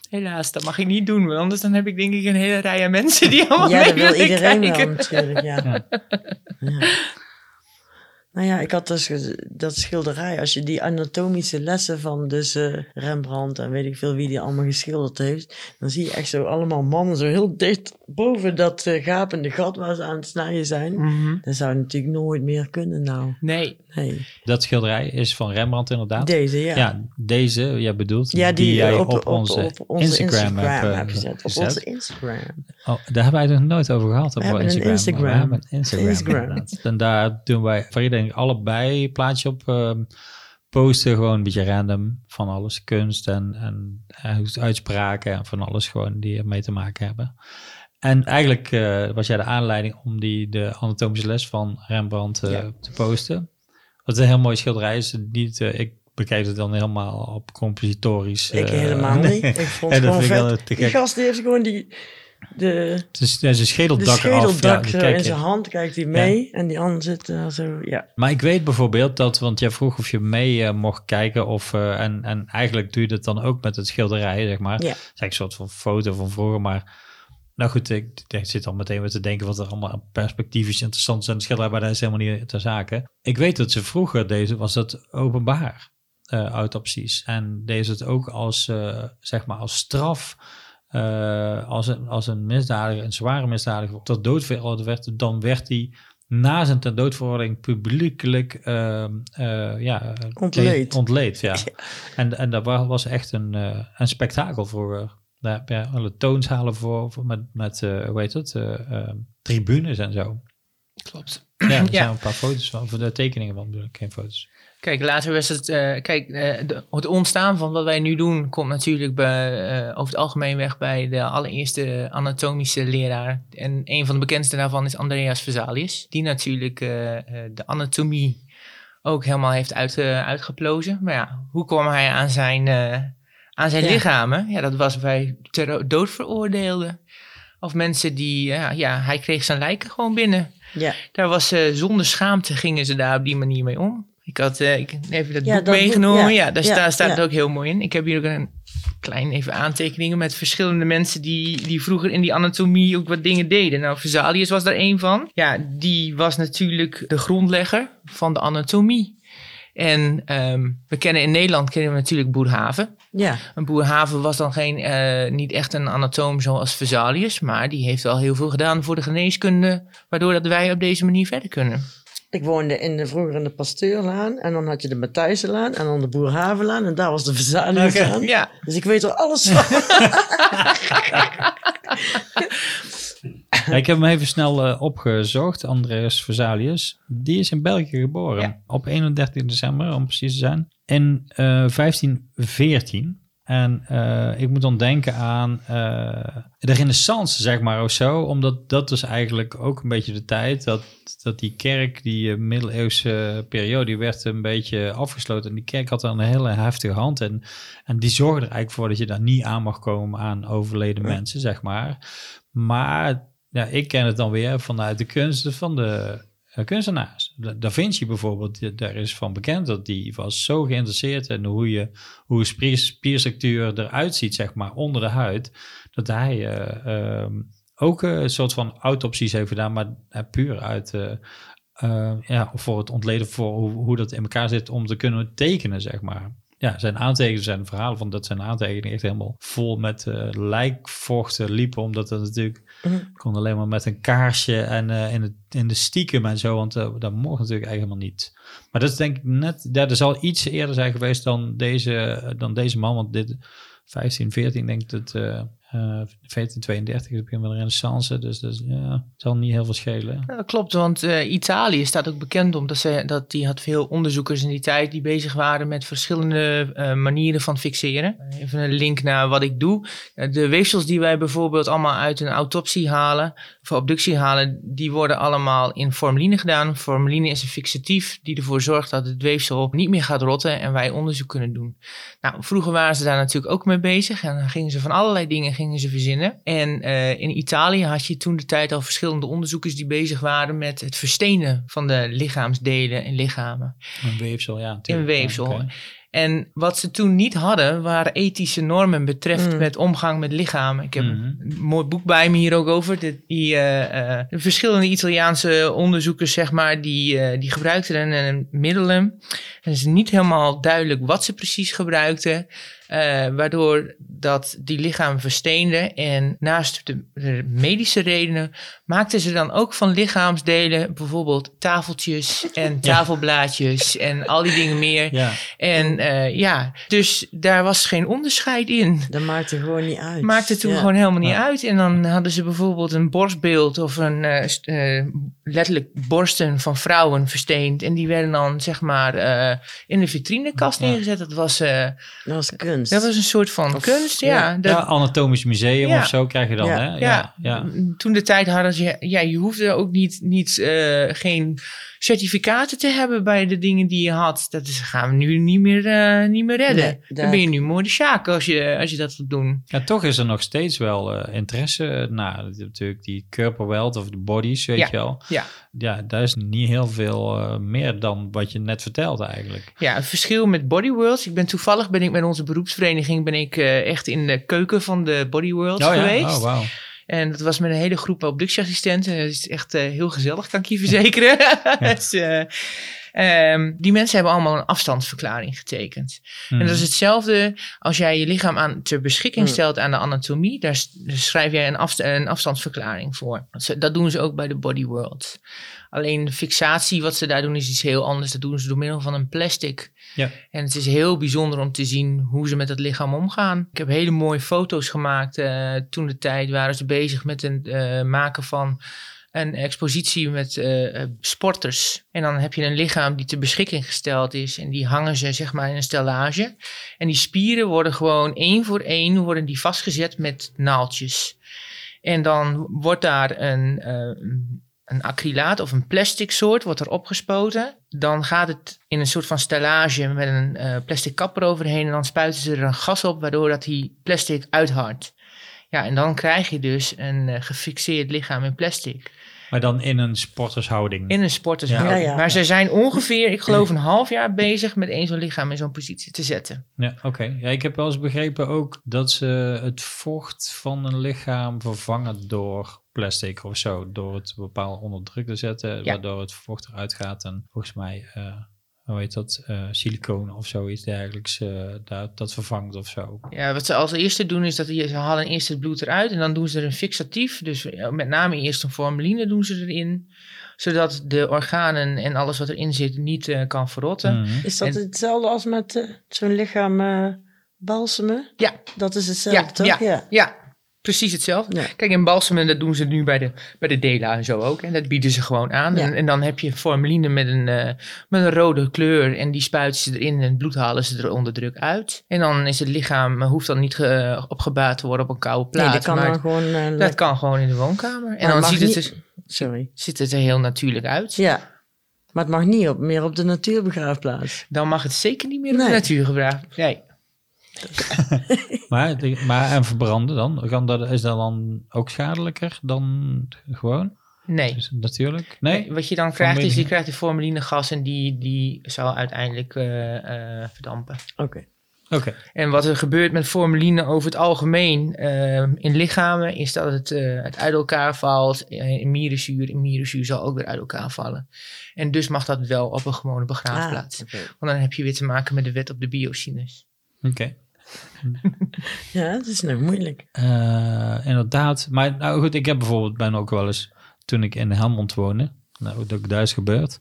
Helaas, dat mag ik niet doen, want anders dan heb ik denk ik een hele rij aan mensen die allemaal mee willen kijken. Ja, dat wil iedereen wel natuurlijk, ja. Ja. Nou ja, ik had dus dat schilderij, als je die anatomische lessen van dus Rembrandt en weet ik veel wie die allemaal geschilderd heeft, dan zie je echt zo allemaal mannen zo heel dicht boven dat gapende gat waar ze aan het snijden zijn. Mm-hmm. Dat zou natuurlijk nooit meer kunnen nou. Nee. Dat schilderij is van Rembrandt inderdaad. Deze, ja. Ja, deze, jij bedoelt, ja, die jij op onze Instagram hebt gezet. Op onze Instagram. Oh, daar hebben wij het nog nooit over gehad. We hebben een Instagram. En daar doen wij, Farida en ik, allebei plaatje op posten. Gewoon een beetje random van alles. Kunst en uitspraken en van alles gewoon die ermee te maken hebben. En eigenlijk was jij de aanleiding om de anatomische les van Rembrandt te posten. Wat een heel mooi schilderij is. Ik bekijk het dan helemaal op compositorisch. Ik helemaal niet. Ik vond het gewoon vet. Die gast heeft gewoon zijn schedeldak af. Ja, in zijn hand kijkt hij mee. Ja. En die ander zit zo, ja. Maar ik weet bijvoorbeeld dat, want jij vroeg of je mee mocht kijken. En eigenlijk doe je dat dan ook met het schilderij, zeg maar. Ja. Dat is eigenlijk een soort van foto van vroeger, maar... Nou goed, ik zit al meteen weer te denken wat er allemaal perspectief is interessant zijn. Het schilderij, maar dat is helemaal niet ter zake. Ik weet dat ze vroeger deze was dat openbaar autopsies en deze het ook als zeg maar als straf als een misdadiger, een zware misdadiger tot dood veroordeeld werd, dan werd die na zijn ten doodveroordeling publiekelijk ontleed. Ja. En dat was echt een spektakel vroeger. Daar heb je alle toonshalen voor met hoe heet het, tribunes en zo. Klopt. Ja, er zijn een paar foto's van, voor de tekeningen van, natuurlijk geen foto's. Kijk, later was het, het ontstaan van wat wij nu doen komt natuurlijk over het algemeen weg bij de allereerste anatomische leraar. En een van de bekendste daarvan is Andreas Vesalius, die natuurlijk de anatomie ook helemaal heeft uitgeplozen. Maar ja, hoe kwam hij aan zijn... Aan zijn lichamen, ja, dat was bij doodveroordeelden. Of mensen die, hij kreeg zijn lijken gewoon binnen. Ja. Daar was zonder schaamte gingen ze daar op die manier mee om. Ik had even dat boek meegenomen. Daar staat het ook heel mooi in. Ik heb hier ook een klein even aantekeningen met verschillende mensen die vroeger in die anatomie ook wat dingen deden. Nou, Vesalius was daar een van. Ja, die was natuurlijk de grondlegger van de anatomie. En in Nederland kennen we natuurlijk Boerhaave. Ja. Een Boerhaave was dan niet echt een anatoom zoals Vesalius, maar die heeft wel heel veel gedaan voor de geneeskunde, waardoor dat wij op deze manier verder kunnen. Ik woonde vroeger in de Pasteurlaan en dan had je de Matthijsenlaan en dan de Boerhavelaan en daar was de Vesaliuslaan. Okay, ja. Dus ik weet er alles van. Ja, ik heb hem even snel opgezocht. Andreas Vesalius. Die is in België geboren. Ja. Op 31 december, om precies te zijn. In 1514. En ik moet dan denken aan de Renaissance, zeg maar, of zo. Omdat dat dus eigenlijk ook een beetje de tijd... dat die kerk, die middeleeuwse periode... die werd een beetje afgesloten. En die kerk had dan een hele heftige hand. En die zorgde er eigenlijk voor dat je daar niet aan mag komen... aan overleden mensen, zeg maar. Maar... Ja, ik ken het dan weer vanuit de kunsten van de kunstenaars. Da Vinci bijvoorbeeld, daar is van bekend dat die was zo geïnteresseerd in hoe spierstructuur eruit ziet, zeg maar, onder de huid. Dat hij ook een soort van autopsies heeft gedaan, maar puur uit voor het ontleden, voor hoe dat in elkaar zit om te kunnen tekenen, zeg maar. Ja, zijn verhalen van dat zijn aantekeningen echt helemaal vol met lijkvochten liepen. Omdat dat natuurlijk kon alleen maar met een kaarsje en in de stiekem en zo. Want dat mocht natuurlijk helemaal niet. Maar dat is denk ik net, er zal iets eerder zijn geweest dan deze man. Want dit 1514 denk ik dat 1432 is het begin van de Renaissance. Dus het zal niet heel veel schelen. Ja, dat klopt, want Italië staat ook bekend om dat die had veel onderzoekers in die tijd die bezig waren met verschillende manieren van fixeren. Even een link naar wat ik doe. De weefsels die wij bijvoorbeeld allemaal uit een autopsie halen, voor obductie halen, die worden allemaal in formaline gedaan. Formaline is een fixatief die ervoor zorgt dat het weefsel niet meer gaat rotten en wij onderzoek kunnen doen. Nou, vroeger waren ze daar natuurlijk ook mee bezig en dan gingen ze van allerlei dingen verzinnen. En in Italië had je toen de tijd al verschillende onderzoekers die bezig waren met het verstenen van de lichaamsdelen en lichamen. Een weefsel, ja. Een weefsel. Ja, okay. En wat ze toen niet hadden, waren ethische normen betreft met omgang met lichamen. Ik heb een mooi boek bij me hier ook over. De verschillende Italiaanse onderzoekers, zeg maar, die gebruikten een middelen. Het is niet helemaal duidelijk wat ze precies gebruikten. Waardoor dat die lichamen versteenden. En naast de medische redenen maakten ze dan ook van lichaamsdelen bijvoorbeeld tafeltjes en tafelblaadjes en al die dingen meer. Ja. En dus daar was geen onderscheid in. Dat maakte gewoon niet uit. Maakte toen gewoon helemaal niet uit. En dan hadden ze bijvoorbeeld een borstbeeld of een letterlijk borsten van vrouwen versteend. En die werden dan zeg maar in de vitrinekast neergezet. Dat was kunst. Dat was een soort van kunst, ja. Ja, anatomisch museum of zo krijg je dan, hè? Ja. Ja. Ja. Toen de tijd hadden ze... Ja, je hoefde ook niet geen certificaten te hebben bij de dingen die je had. Dat gaan we nu niet meer redden. Nee, dan ben je nu mooi de sjaak als je dat wilt doen. Ja, toch is er nog steeds wel interesse naar. Natuurlijk die Corporal of de Bodies, weet je wel. Ja. Ja, daar is niet heel veel meer dan wat je net vertelde eigenlijk. Ja, het verschil met Bodyworlds. Toevallig ben ik met onze beroepsvereniging echt in de keuken van de Bodyworlds geweest. Oh, wow. En dat was met een hele groep obductieassistenten. Dat is echt heel gezellig, kan ik je verzekeren. Ja. Die mensen hebben allemaal een afstandsverklaring getekend. Mm. En dat is hetzelfde als jij je lichaam ter beschikking stelt aan de anatomie. Daar schrijf jij een afstandsverklaring voor. Dat doen ze ook bij de Bodyworld. Alleen de fixatie, wat ze daar doen, is iets heel anders. Dat doen ze door middel van een plastic. Ja. En het is heel bijzonder om te zien hoe ze met het lichaam omgaan. Ik heb hele mooie foto's gemaakt. Toen de tijd waren ze bezig met het maken van een expositie met sporters. En dan heb je een lichaam die ter beschikking gesteld is. En die hangen ze zeg maar in een stellage. En die spieren worden gewoon één voor één worden die vastgezet met naaldjes. En dan wordt daar een acrylaat of een plastic soort wordt er opgespoten. Dan gaat het in een soort van stellage met een plastic kap eroverheen. En dan spuiten ze er een gas op waardoor dat die plastic uithardt. Ja, en dan krijg je dus een gefixeerd lichaam in plastic. Maar dan in een sportershouding. In een sportershouding. Ja. Maar ze zijn ongeveer, ik geloof, een half jaar bezig met één zo'n lichaam in zo'n positie te zetten. Ja, oké. Ja, ik heb wel eens begrepen ook dat ze het vocht van een lichaam vervangen door plastic of zo. Door het bepaald onder druk te zetten, waardoor het vocht eruit gaat. En volgens mij, hoe heet dat, siliconen of zoiets dergelijks, dat vervangt of zo. Ja, wat ze als eerste doen is dat ze halen eerst het bloed eruit en dan doen ze er een fixatief. Dus met name eerst een formaline doen ze erin, zodat de organen en alles wat erin zit niet kan verrotten. Mm-hmm. Is dat hetzelfde als met zo'n lichaam balsemen? Ja. Dat is hetzelfde, toch? Ja. Precies hetzelfde. Ja. Kijk, in balsemen, dat doen ze nu bij de Dela en zo ook. En dat bieden ze gewoon aan. Ja. En dan heb je formaline met een rode kleur. En die spuiten ze erin en het bloed halen ze er onder druk uit. En dan is het lichaam, hoeft dan niet opgebaat te worden op een koude plaat. Nee, dat kan maar gewoon... dat kan gewoon in de woonkamer. Maar en dan ziet het er heel natuurlijk uit. Ja. Maar het mag niet meer op de natuurbegraafplaats. Dan mag het zeker niet meer op de natuurbegraafplaats. Nee. maar en verbranden dan? Is dat dan ook schadelijker dan gewoon? Nee. Dus natuurlijk? Nee? Wat je dan krijgt is, je krijgt de formalinegas en die zal uiteindelijk verdampen. Oké. En wat er gebeurt met formaline over het algemeen in lichamen is dat het uit elkaar valt in mierenzuur. En mierenzuur zal ook weer uit elkaar vallen. En dus mag dat wel op een gewone begraafplaats. Want dan heb je weer te maken met de wet op de biocines. Oké. Ja, dat is nog moeilijk. Inderdaad. Maar nou goed, ik heb bijvoorbeeld ook wel eens, toen ik in Helmond woonde, nou, dat ook daar is gebeurd,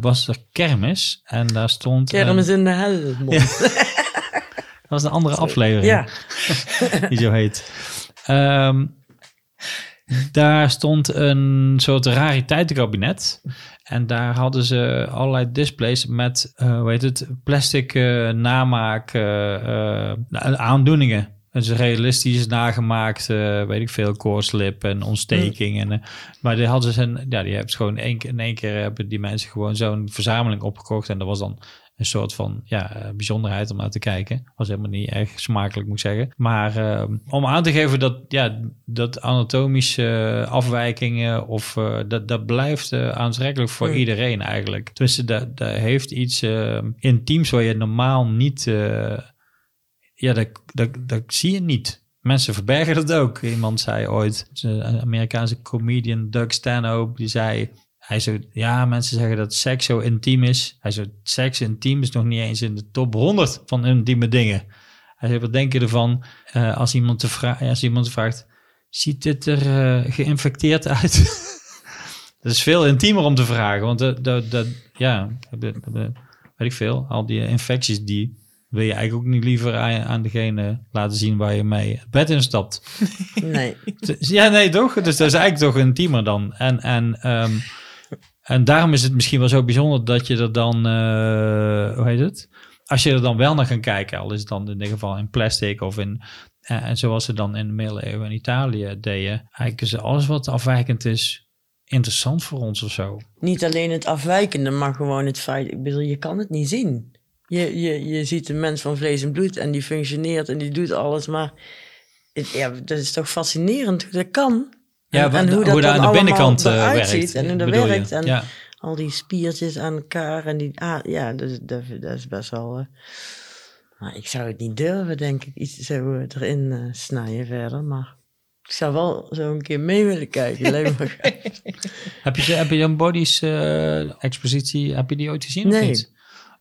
was er kermis en daar stond... Kermis in de Helmond. Ja. Dat was een andere aflevering. Ja. Die zo heet. Daar stond een soort rariteitenkabinet. En daar hadden ze allerlei displays met plastic namaak aandoeningen. Het is realistisch nagemaakt, weet ik veel, koortslip en ontsteking. En, maar die hadden ze in één keer hebben die mensen gewoon zo'n verzameling opgekocht. En dat was dan een soort van bijzonderheid om naar te kijken. Was helemaal niet erg smakelijk, moet ik zeggen. Maar om aan te geven dat anatomische afwijkingen... of dat blijft aantrekkelijk voor iedereen eigenlijk. Tenminste, dat heeft iets intiems waar je normaal niet... dat zie je niet. Mensen verbergen dat ook. Iemand zei ooit, een Amerikaanse comedian Doug Stanhope, die zei... Hij zo, mensen zeggen dat seks zo intiem is. Hij zei, seks intiem is nog niet eens in de top 100 van intieme dingen. Hij zei, wat denk je ervan als iemand vraagt... Ziet dit er geïnfecteerd uit? Dat is veel intiemer om te vragen. Want weet ik veel. Al die infecties die... wil je eigenlijk ook niet liever aan degene laten zien... waar je mee het bed instapt. Nee. Ja, nee, toch? Dus dat is eigenlijk toch intiemer dan. En daarom is het misschien wel zo bijzonder... dat je er dan... hoe heet het? Als je er dan wel naar gaat kijken... al is het dan in dit geval in plastic of in... en zoals ze dan in de middeleeuwen in Italië deden... eigenlijk is alles wat afwijkend is... interessant voor ons of zo. Niet alleen het afwijkende, maar gewoon het feit... ik bedoel, je kan het niet zien... Je ziet een mens van vlees en bloed en die functioneert en die doet alles. Maar dat is toch fascinerend hoe dat kan. Ja, en hoe dat aan de binnenkant eruit ziet en hoe dat werkt. En al die spiertjes aan elkaar. En die, dat is best wel... maar ik zou het niet durven, denk ik, iets zo erin snijden verder. Maar ik zou wel zo een keer mee willen kijken. Heb je een Bodies expositie, heb je die ooit gezien of niet?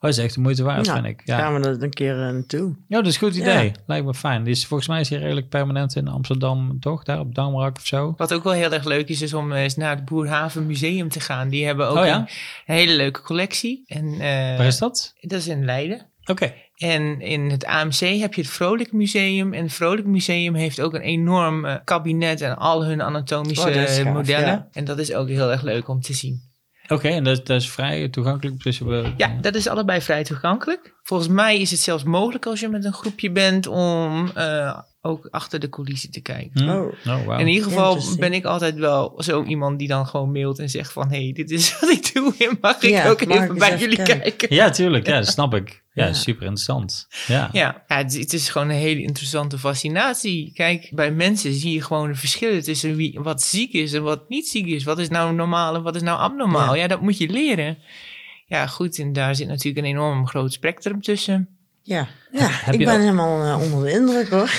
Oh, dat is echt de moeite waard, vind ik. Ja. Gaan we dat een keer naartoe? Ja, dat is een goed idee. Ja. Lijkt me fijn. Dus volgens mij is hij redelijk permanent in Amsterdam, toch? Daar op Damrak of zo. Wat ook wel heel erg leuk is om eens naar het Boerhaave Museum te gaan. Die hebben ook een hele leuke collectie. En, waar is dat? Dat is in Leiden. Oké. En in het AMC heb je het Vrolijk Museum. En het Vrolijk Museum heeft ook een enorm kabinet en al hun anatomische modellen. Ja. En dat is ook heel erg leuk om te zien. Oké, en dat is vrij toegankelijk? Ja, dat is allebei vrij toegankelijk. Volgens mij is het zelfs mogelijk als je met een groepje bent... om ook achter de coulissen te kijken. Wow. In ieder geval ben ik altijd wel zo iemand die dan gewoon mailt en zegt van... hey, dit is wat ik doe en mag ik ook even bij jullie kijken? Ja, tuurlijk. Ja, dat snap ik. Ja, super interessant. Ja, het is gewoon een hele interessante fascinatie. Kijk, bij mensen zie je gewoon de verschillen tussen wie wat ziek is en wat niet ziek is. Wat is nou normaal en wat is nou abnormaal? Ja, dat moet je leren. Ja, goed, en daar zit natuurlijk een enorm groot spectrum tussen. Ja, ik ben helemaal onder de indruk, hoor.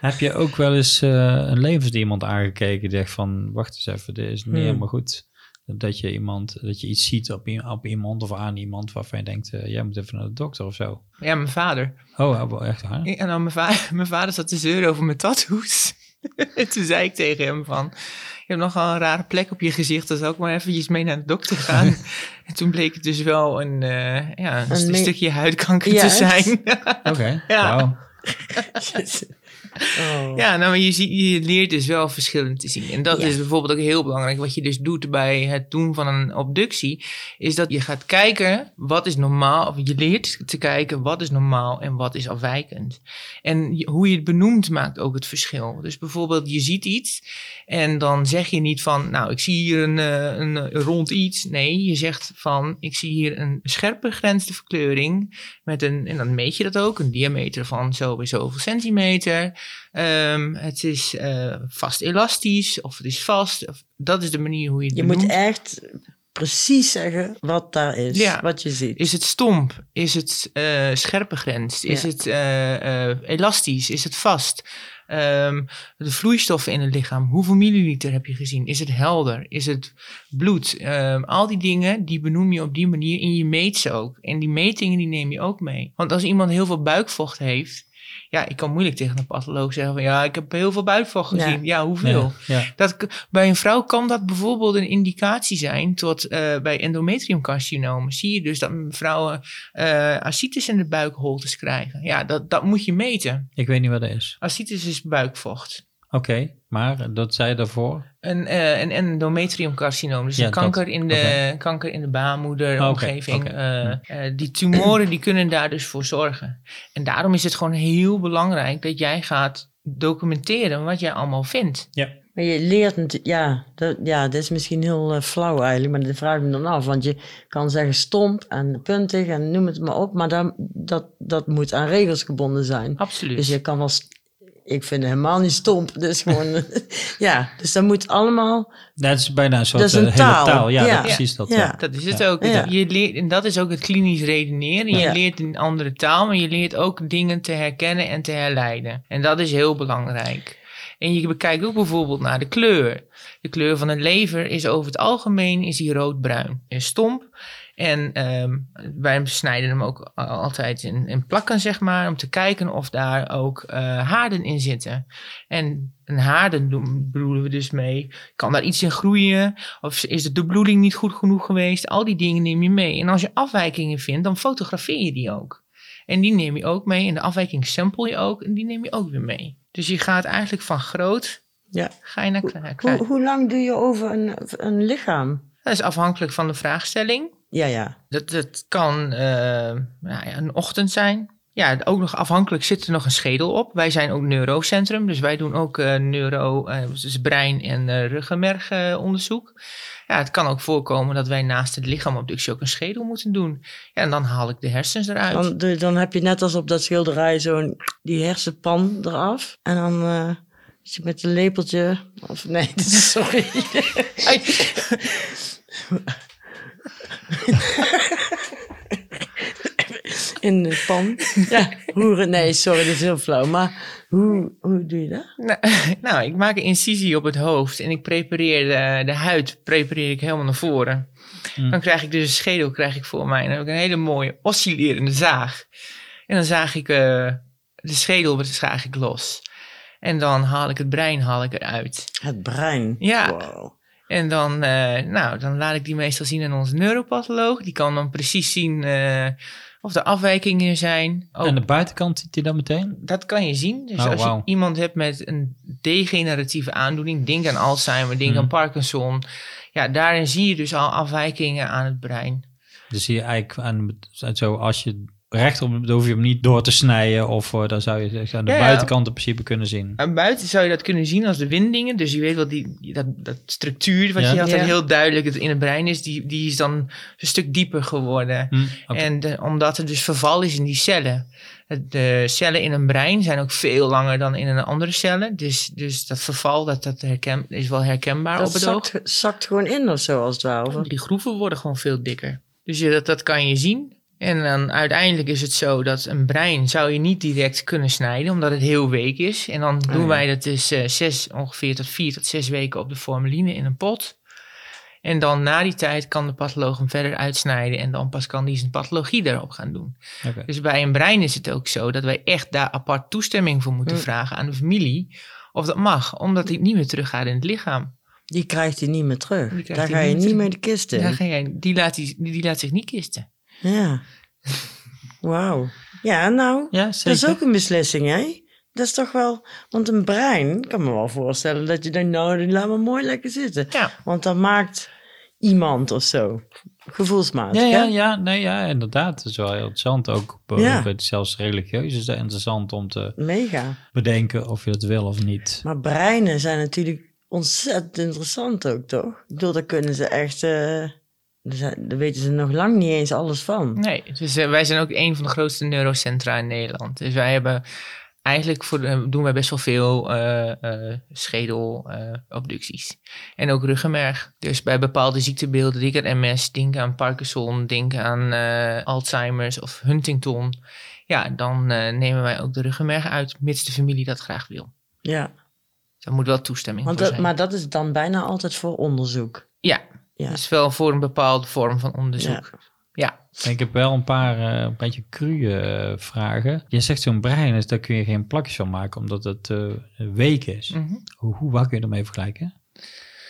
Heb je ook wel eens een levensdier iemand aangekeken die zegt van... wacht eens even, dit is niet helemaal goed... Dat je iets ziet op iemand of aan iemand... waarvan je denkt, jij moet even naar de dokter of zo. Ja, mijn vader. Oh, echt waar? En dan mijn vader zat te zeuren over mijn tattoos. Toen zei ik tegen hem van... je hebt nogal een rare plek op je gezicht... dan zou ik maar eventjes mee naar de dokter gaan. En toen bleek het dus wel een stukje huidkanker te zijn. Oké, wauw. Oh. Ja, nou, maar je leert dus wel verschillen te zien. En dat is bijvoorbeeld ook heel belangrijk. Wat je dus doet bij het doen van een obductie... is dat je gaat kijken wat is normaal... of je leert te kijken wat is normaal en wat is afwijkend. En hoe je het benoemt maakt ook het verschil. Dus bijvoorbeeld je ziet iets... en dan zeg je niet van... nou, ik zie hier een rond iets. Nee, je zegt van... ik zie hier een scherp begrensde verkleuring... met en dan meet je dat ook... een diameter van zo bij zoveel centimeter... het is vast elastisch of het is vast. Of, dat is de manier hoe je het benoemt. Je moet echt precies zeggen wat daar is, wat je ziet. Is het stomp? Is het scherp begrensd? Is het elastisch? Is het vast? De vloeistoffen in het lichaam. Hoeveel milliliter heb je gezien? Is het helder? Is het bloed? Al die dingen, die benoem je op die manier en je meet ze ook. En die metingen, die neem je ook mee. Want als iemand heel veel buikvocht heeft... Ja, ik kan moeilijk tegen een patholoog zeggen van... ja, ik heb heel veel buikvocht gezien. Ja, hoeveel? Ja. Bij een vrouw kan dat bijvoorbeeld een indicatie zijn... tot bij endometriumcarcinomen zie je dus dat vrouwen... ascites in de buikholtes krijgen. Ja, dat moet je meten. Ik weet niet wat dat is. Ascites is buikvocht. Oké, maar dat zei je daarvoor? Een endometriumcarcinoom, dus kanker in de baarmoederomgeving. Die tumoren die kunnen daar dus voor zorgen. En daarom is het gewoon heel belangrijk dat jij gaat documenteren wat jij allemaal vindt. Ja. Maar je leert natuurlijk, dat is misschien heel flauw eigenlijk, maar dat vraag ik me dan af. Want je kan zeggen stomp en puntig en noem het maar op, maar dat moet aan regels gebonden zijn. Absoluut. Dus je kan als... Ik vind het helemaal niet stomp, dus gewoon... dus dat moet allemaal... Dat is bijna een soort hele taal. Precies dat. Ja. Dat is het ook. Ja. Je leert, en dat is ook het klinisch redeneren. Je leert een andere taal, maar je leert ook dingen te herkennen en te herleiden. En dat is heel belangrijk. En je bekijkt ook bijvoorbeeld naar de kleur. De kleur van een lever is over het algemeen roodbruin. Is stomp. En wij snijden hem ook altijd in plakken, zeg maar, om te kijken of daar ook haarden in zitten. En een haarden bedoelen we dus mee. Kan daar iets in groeien? Of is de bloeding niet goed genoeg geweest? Al die dingen neem je mee. En als je afwijkingen vindt, dan fotografeer je die ook. En die neem je ook mee. En de afwijking sample je ook. En die neem je ook weer mee. Dus je gaat eigenlijk van groot, ga je naar klein. Hoe lang doe je over een lichaam? Dat is afhankelijk van de vraagstelling. Ja. Dat kan een ochtend zijn. Ja, ook nog afhankelijk zit er nog een schedel op. Wij zijn ook neurocentrum, dus wij doen ook dus brein- en ruggenmergonderzoek. Het kan ook voorkomen dat wij naast het lichaamobductie ook een schedel moeten doen. Ja, en dan haal ik de hersens eruit. Dan heb je net als op dat schilderij die hersenpan eraf en dan... met een lepeltje... Of nee, sorry. In de pan. Nee, sorry, dat is heel flauw. Maar hoe doe je dat? Nou, ik maak een incisie op het hoofd. En ik prepareer de huid helemaal naar voren. Dan krijg ik dus een schedel voor mij. En dan heb ik een hele mooie oscillerende zaag. En dan zaag ik de schedel zaag ik los. En dan haal ik het brein eruit. Het brein? Ja. Wow. En dan, dan laat ik die meestal zien aan onze neuropatholoog. Die kan dan precies zien of er afwijkingen zijn. Ook. En de buitenkant ziet hij dan meteen? Dat kan je zien. Dus als je iemand hebt met een degeneratieve aandoening... denk aan Alzheimer, denk aan Parkinson. Ja, daarin zie je dus al afwijkingen aan het brein. Dus zie je eigenlijk als je... Rechtop, dan hoef je hem niet door te snijden of dan zou je aan de buitenkant in principe kunnen zien. Aan buiten zou je dat kunnen zien als de windingen. Dus je weet wel, dat structuur wat je had heel duidelijk in het brein is, die is dan een stuk dieper geworden. En omdat er dus verval is in die cellen. De cellen in een brein zijn ook veel langer dan in een andere cellen. Dus dat verval is wel herkenbaar op het oog. Dat zakt gewoon in of zo als het ware. Die groeven worden gewoon veel dikker. Dus dat kan je zien. En dan uiteindelijk is het zo dat een brein zou je niet direct kunnen snijden, omdat het heel week is. En dan doen wij dat dus ongeveer 4 tot 6 weken op de formaline in een pot. En dan na die tijd kan de patholoog hem verder uitsnijden en dan pas kan die zijn pathologie daarop gaan doen. Okay. Dus bij een brein is het ook zo dat wij echt daar apart toestemming voor moeten vragen aan de familie of dat mag, omdat hij niet meer teruggaat in het lichaam. Die krijgt hij niet meer terug. Daar ga je niet meer de kisten in. Die laat zich niet kisten. Ja, wauw. Ja, nou, dat is ook een beslissing, hè? Dat is toch wel... Want een brein, ik kan me wel voorstellen dat je denkt... nou, laat me mooi lekker zitten. Ja. Want dat maakt iemand of zo. Gevoelsmatig, inderdaad. Dat is wel heel interessant. Ook zelfs religieus is dat interessant om te bedenken of je dat wil of niet. Maar breinen zijn natuurlijk ontzettend interessant ook, toch? Ik bedoel, daar kunnen ze echt... daar weten ze nog lang niet eens alles van. Nee, dus wij zijn ook een van de grootste neurocentra in Nederland. Dus wij hebben eigenlijk doen wij best wel veel schedelobducties. En ook ruggenmerg. Dus bij bepaalde ziektebeelden, denk aan MS, denk aan Parkinson, denk aan Alzheimer's of Huntington. Ja, dan nemen wij ook de ruggenmerg uit, mits de familie dat graag wil. Ja. Daar moet wel toestemming voor zijn. Maar dat is dan bijna altijd voor onderzoek. Ja. Ja. Dus wel voor een bepaalde vorm van onderzoek. Ja. Ik heb wel een paar een beetje cruë vragen. Je zegt zo'n brein, dus daar kun je geen plakjes van maken, omdat het week is. Mm-hmm. Wat kun je ermee vergelijken?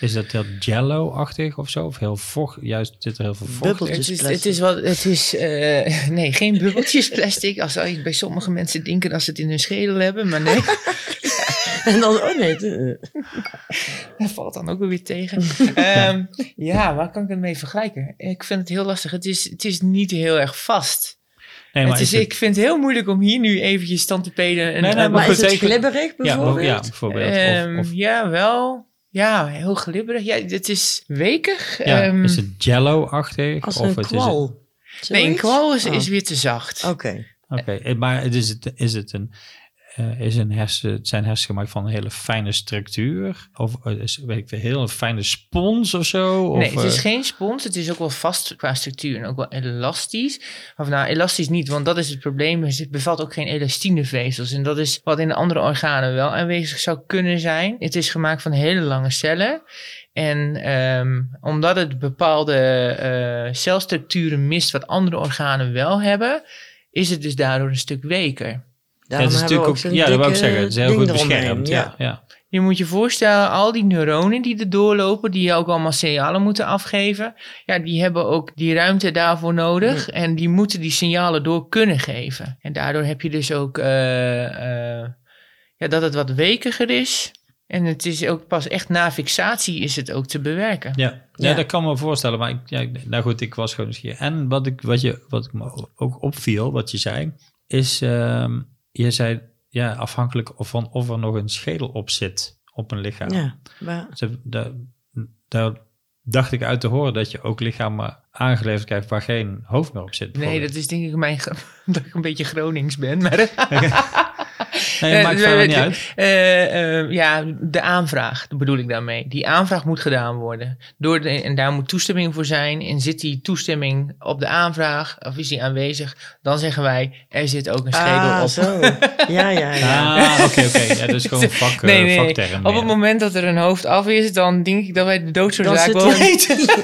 Is dat heel jello-achtig of zo? Of heel vocht? Juist zit er heel veel vocht in. Nee, geen bubbeltjes plastic. Bij sommige mensen denken als ze het in hun schedel hebben, maar nee. En dan, oh nee. Dat valt dan ook weer tegen. Ja, waar kan ik het mee vergelijken? Ik vind het heel lastig. Het is niet heel erg vast. Nee, maar het is, ik vind het heel moeilijk om hier nu eventjes tandpeden. Maar is het glibberig bijvoorbeeld? Ja, bijvoorbeeld. Ja, wel. Ja, heel glibberig. Ja, het is weekig. Ja, is het jello-achtig? Als of een kwal. Nee, een kwal is weer te zacht. Oké. Maar zijn hersenen gemaakt van een hele fijne structuur? Of weet ik veel, heel fijne spons of zo? Of, nee, het is geen spons. Het is ook wel vast qua structuur en ook wel elastisch. Of nou, elastisch niet, want dat is het probleem. Het bevat ook geen elastinevezels. En dat is wat in de andere organen wel aanwezig zou kunnen zijn. Het is gemaakt van hele lange cellen. En omdat het bepaalde celstructuren mist wat andere organen wel hebben, is het dus daardoor een stuk weker. Ja, dat is natuurlijk ook, dat wou ik zeggen. Het is heel goed beschermd. Ja. Je moet je voorstellen, al die neuronen die er doorlopen, die ook allemaal signalen moeten afgeven. Ja, die hebben ook die ruimte daarvoor nodig. Ja. En die moeten die signalen door kunnen geven. En daardoor heb je dus ook dat het wat wekiger is. En het is ook pas echt na fixatie is het ook te bewerken. Ja, dat kan me voorstellen. Maar ik was gewoon nieuwsgierig. En wat ik me ook opviel, wat je zei, is... Je zei, ja, afhankelijk van of er nog een schedel op zit op een lichaam. Ja, maar... Daar dacht ik uit te horen dat je ook lichamen aangeleverd krijgt waar geen hoofd meer op zit. Nee, dat is denk ik dat ik een beetje Gronings ben. Maar... Nee, dat maakt verder niet uit. De aanvraag bedoel ik daarmee. Die aanvraag moet gedaan worden. En daar moet toestemming voor zijn. En zit die toestemming op de aanvraag, of is die aanwezig, dan zeggen wij, er zit ook een schedel op. Zo. Ja. Oké. Ja, dus gewoon vakterm. Nee. Op het moment dat er een hoofd af is, dan denk ik dat wij de doodsoorzaak wel weten.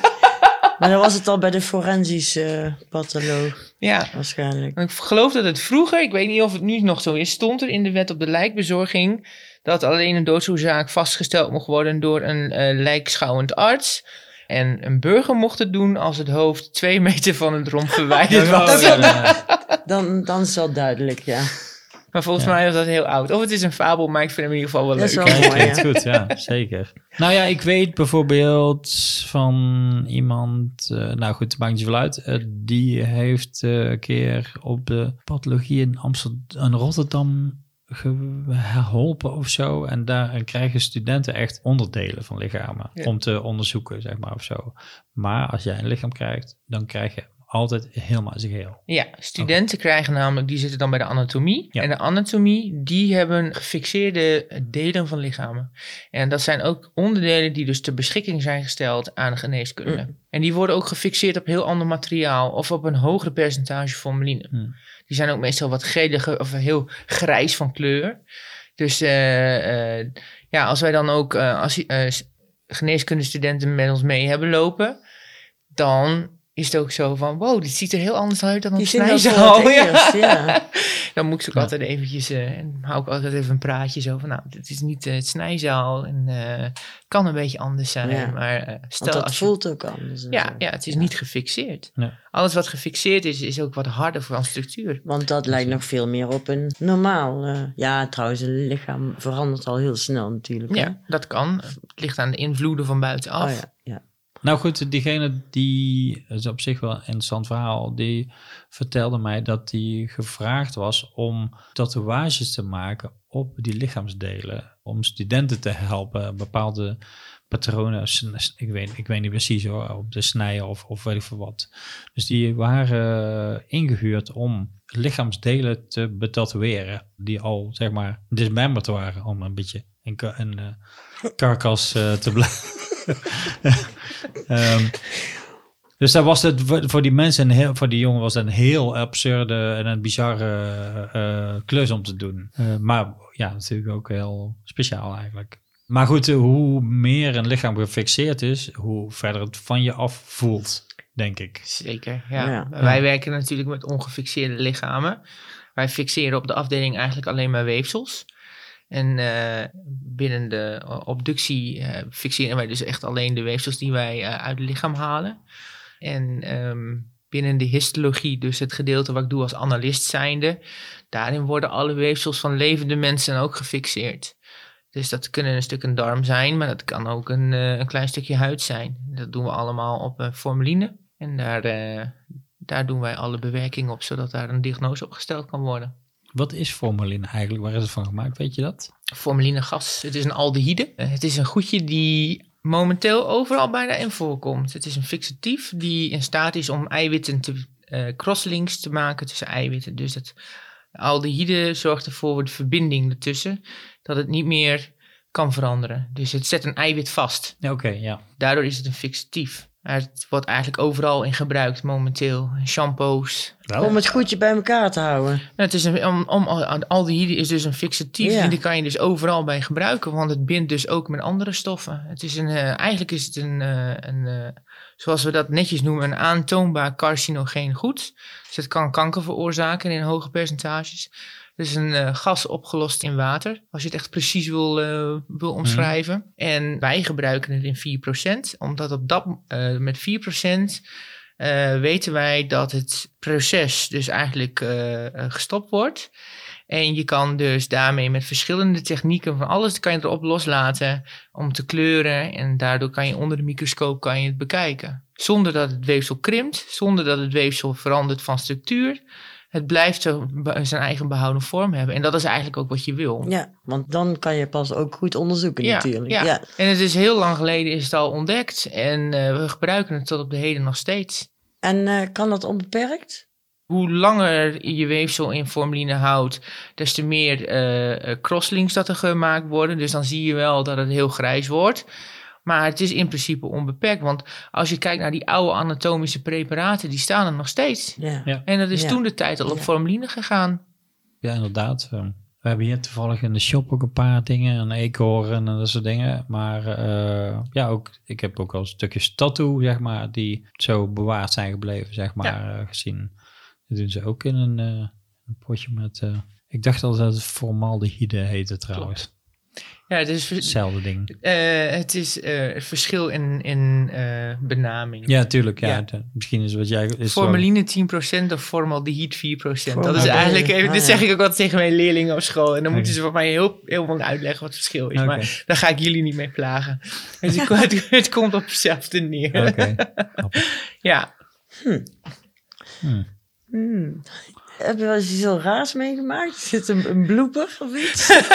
Maar dan was het al bij de forensische patholoog. Ja, waarschijnlijk. Ik geloof dat het vroeger, ik weet niet of het nu nog zo is, stond er in de wet op de lijkbezorging dat alleen een doodsoorzaak vastgesteld mocht worden door een lijkschouwend arts. En een burger mocht het doen als het hoofd 2 meter van het romp verwijderd was. Dan is dat duidelijk, ja. Maar volgens mij was dat heel oud. Of het is een fabel, maar ik vind hem in ieder geval wel leuk. Dat is wel mooi, ja. Goed, ja, zeker. Nou ja, ik weet bijvoorbeeld van iemand... het maakt niet zoveel uit. Die heeft een keer op de pathologie in Amsterdam en Rotterdam geholpen of zo. En daar krijgen studenten echt onderdelen van lichamen. Ja. Om te onderzoeken, zeg maar, of zo. Maar als jij een lichaam krijgt, dan krijg je... altijd helemaal in zijn geheel. Ja, studenten krijgen namelijk, die zitten dan bij de anatomie. Ja. En de anatomie, die hebben gefixeerde delen van lichamen. En dat zijn ook onderdelen die dus ter beschikking zijn gesteld aan de geneeskunde. Mm. En die worden ook gefixeerd op heel ander materiaal of op een hogere percentage formaline. Mm. Die zijn ook meestal wat gelig of heel grijs van kleur. Dus als wij dan ook geneeskundestudenten met ons mee hebben lopen, dan is het ook zo van, wow, dit ziet er heel anders uit dan op snijzaal. Ja. Dan moet ik ze ook altijd eventjes, en hou ik altijd even een praatje zo van, nou, dit is niet het snijzaal. En kan een beetje anders zijn, maar stel want dat als voelt je, ook anders. Ja, het is niet gefixeerd. Ja. Alles wat gefixeerd is ook wat harder voor een structuur. Want dat lijkt nog veel meer op een normaal. Trouwens, het lichaam verandert al heel snel natuurlijk. Ja, dat kan. Het ligt aan de invloeden van buitenaf. Oh, ja. Nou goed, diegene die, dat is op zich wel een interessant verhaal, die vertelde mij dat hij gevraagd was om tatoeages te maken op die lichaamsdelen. Om studenten te helpen, bepaalde patronen, ik weet niet precies hoor, op de snijden of weet ik veel wat. Dus die waren ingehuurd om lichaamsdelen te betatoeëren, die al zeg maar dismemberd waren, om een beetje een Carcass te blijven. Dus dat was het voor die mensen voor die jongen was dat een heel absurde en een bizarre klus om te doen. Maar ja, natuurlijk ook heel speciaal eigenlijk. Maar goed, hoe meer een lichaam gefixeerd is, hoe verder het van je af voelt, denk ik. Zeker, ja. Wij werken natuurlijk met ongefixeerde lichamen. Wij fixeren op de afdeling eigenlijk alleen maar weefsels. En binnen de obductie fixeren wij dus echt alleen de weefsels die wij uit het lichaam halen. En binnen de histologie, dus het gedeelte wat ik doe als analist zijnde, daarin worden alle weefsels van levende mensen ook gefixeerd. Dus dat kunnen een stuk een darm zijn, maar dat kan ook een klein stukje huid zijn. Dat doen we allemaal op formuline. En daar doen wij alle bewerking op, zodat daar een diagnose op gesteld kan worden. Wat is formuline eigenlijk? Waar is het van gemaakt? Weet je dat? Formalinegas. Het is een aldehyde. Het is een goedje die momenteel overal bijna in voorkomt. Het is een fixatief die in staat is om eiwitten crosslinks te maken tussen eiwitten. Dus dat aldehyde zorgt ervoor voor de verbinding ertussen, dat het niet meer kan veranderen. Dus het zet een eiwit vast. Okay, ja. Daardoor is het een fixatief. Het wordt eigenlijk overal in gebruikt momenteel. Shampoos. Nou. Om het goedje bij elkaar te houden. Nou, het is aldehyde is dus een fixatief. Ja. En die kan je dus overal bij gebruiken. Want het bindt dus ook met andere stoffen. Het is zoals we dat netjes noemen, een aantoonbaar carcinogeen goed. Dus het kan kanker veroorzaken in hoge percentages. Het is een gas opgelost in water, als je het echt precies wil omschrijven. En wij gebruiken het in 4%, omdat met 4% weten wij dat het proces dus eigenlijk gestopt wordt. En je kan dus daarmee met verschillende technieken van alles kan je erop loslaten om te kleuren. En daardoor kan je onder de microscoop het bekijken. Zonder dat het weefsel krimpt, zonder dat het weefsel verandert van structuur. Het blijft zijn eigen behouden vorm hebben. En dat is eigenlijk ook wat je wil. Ja, want dan kan je pas ook goed onderzoeken natuurlijk. Ja. Ja. En het is heel lang geleden is het al ontdekt. En we gebruiken het tot op de heden nog steeds. En kan dat onbeperkt? Hoe langer je weefsel in formuline houdt, des te meer crosslinks dat er gemaakt worden. Dus dan zie je wel dat het heel grijs wordt. Maar het is in principe onbeperkt. Want als je kijkt naar die oude anatomische preparaten, die staan er nog steeds. Ja. Ja. En dat is toen de tijd al op formuline gegaan. Ja, inderdaad. We hebben hier toevallig in de shop ook een paar dingen. Een eekhoorn en dat soort dingen. Maar ik heb ook al stukjes tattoo, zeg maar, die zo bewaard zijn gebleven, zeg maar, gezien. Dat doen ze ook in een potje met... ik dacht al dat het formaldehyde heette trouwens. Klopt. Ja, het is hetzelfde ding. Het is het verschil in benaming. Ja, tuurlijk. Ja. Ja. Misschien is wat jij... Is formaline 10% of formaldehyde 4%. Dat is eigenlijk... Dit zeg ik ook altijd tegen mijn leerlingen op school. En dan moeten ze voor mij heel lang uitleggen wat het verschil is. Okay. Maar daar ga ik jullie niet mee plagen. Dus het komt op hetzelfde neer. Okay. Ja. Heb je wel eens iets heel raars meegemaakt? Zit een blooper of iets?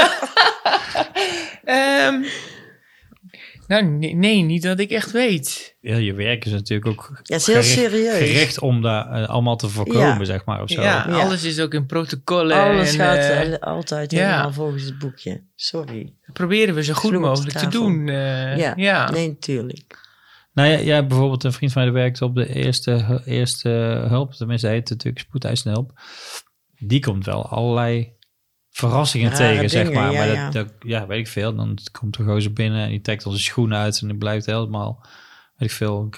Nee, niet dat ik echt weet. Ja, je werk is natuurlijk ook gericht om dat allemaal te voorkomen, zeg maar. Of zo. Ja, alles is ook in protocollen. Alles gaat altijd helemaal volgens het boekje. Sorry. Dat proberen we zo goed mogelijk te doen. Nee, natuurlijk. Nou ja, bijvoorbeeld een vriend van mij werkte op de eerste hulp. Tenminste, hij heet natuurlijk spoedeisende hulp. Die komt wel allerlei verrassingen tegen, zeg maar. Ja, maar dat weet ik veel. Dan komt de gozer binnen en die trekt al zijn schoenen uit. En die blijft helemaal, weet ik veel,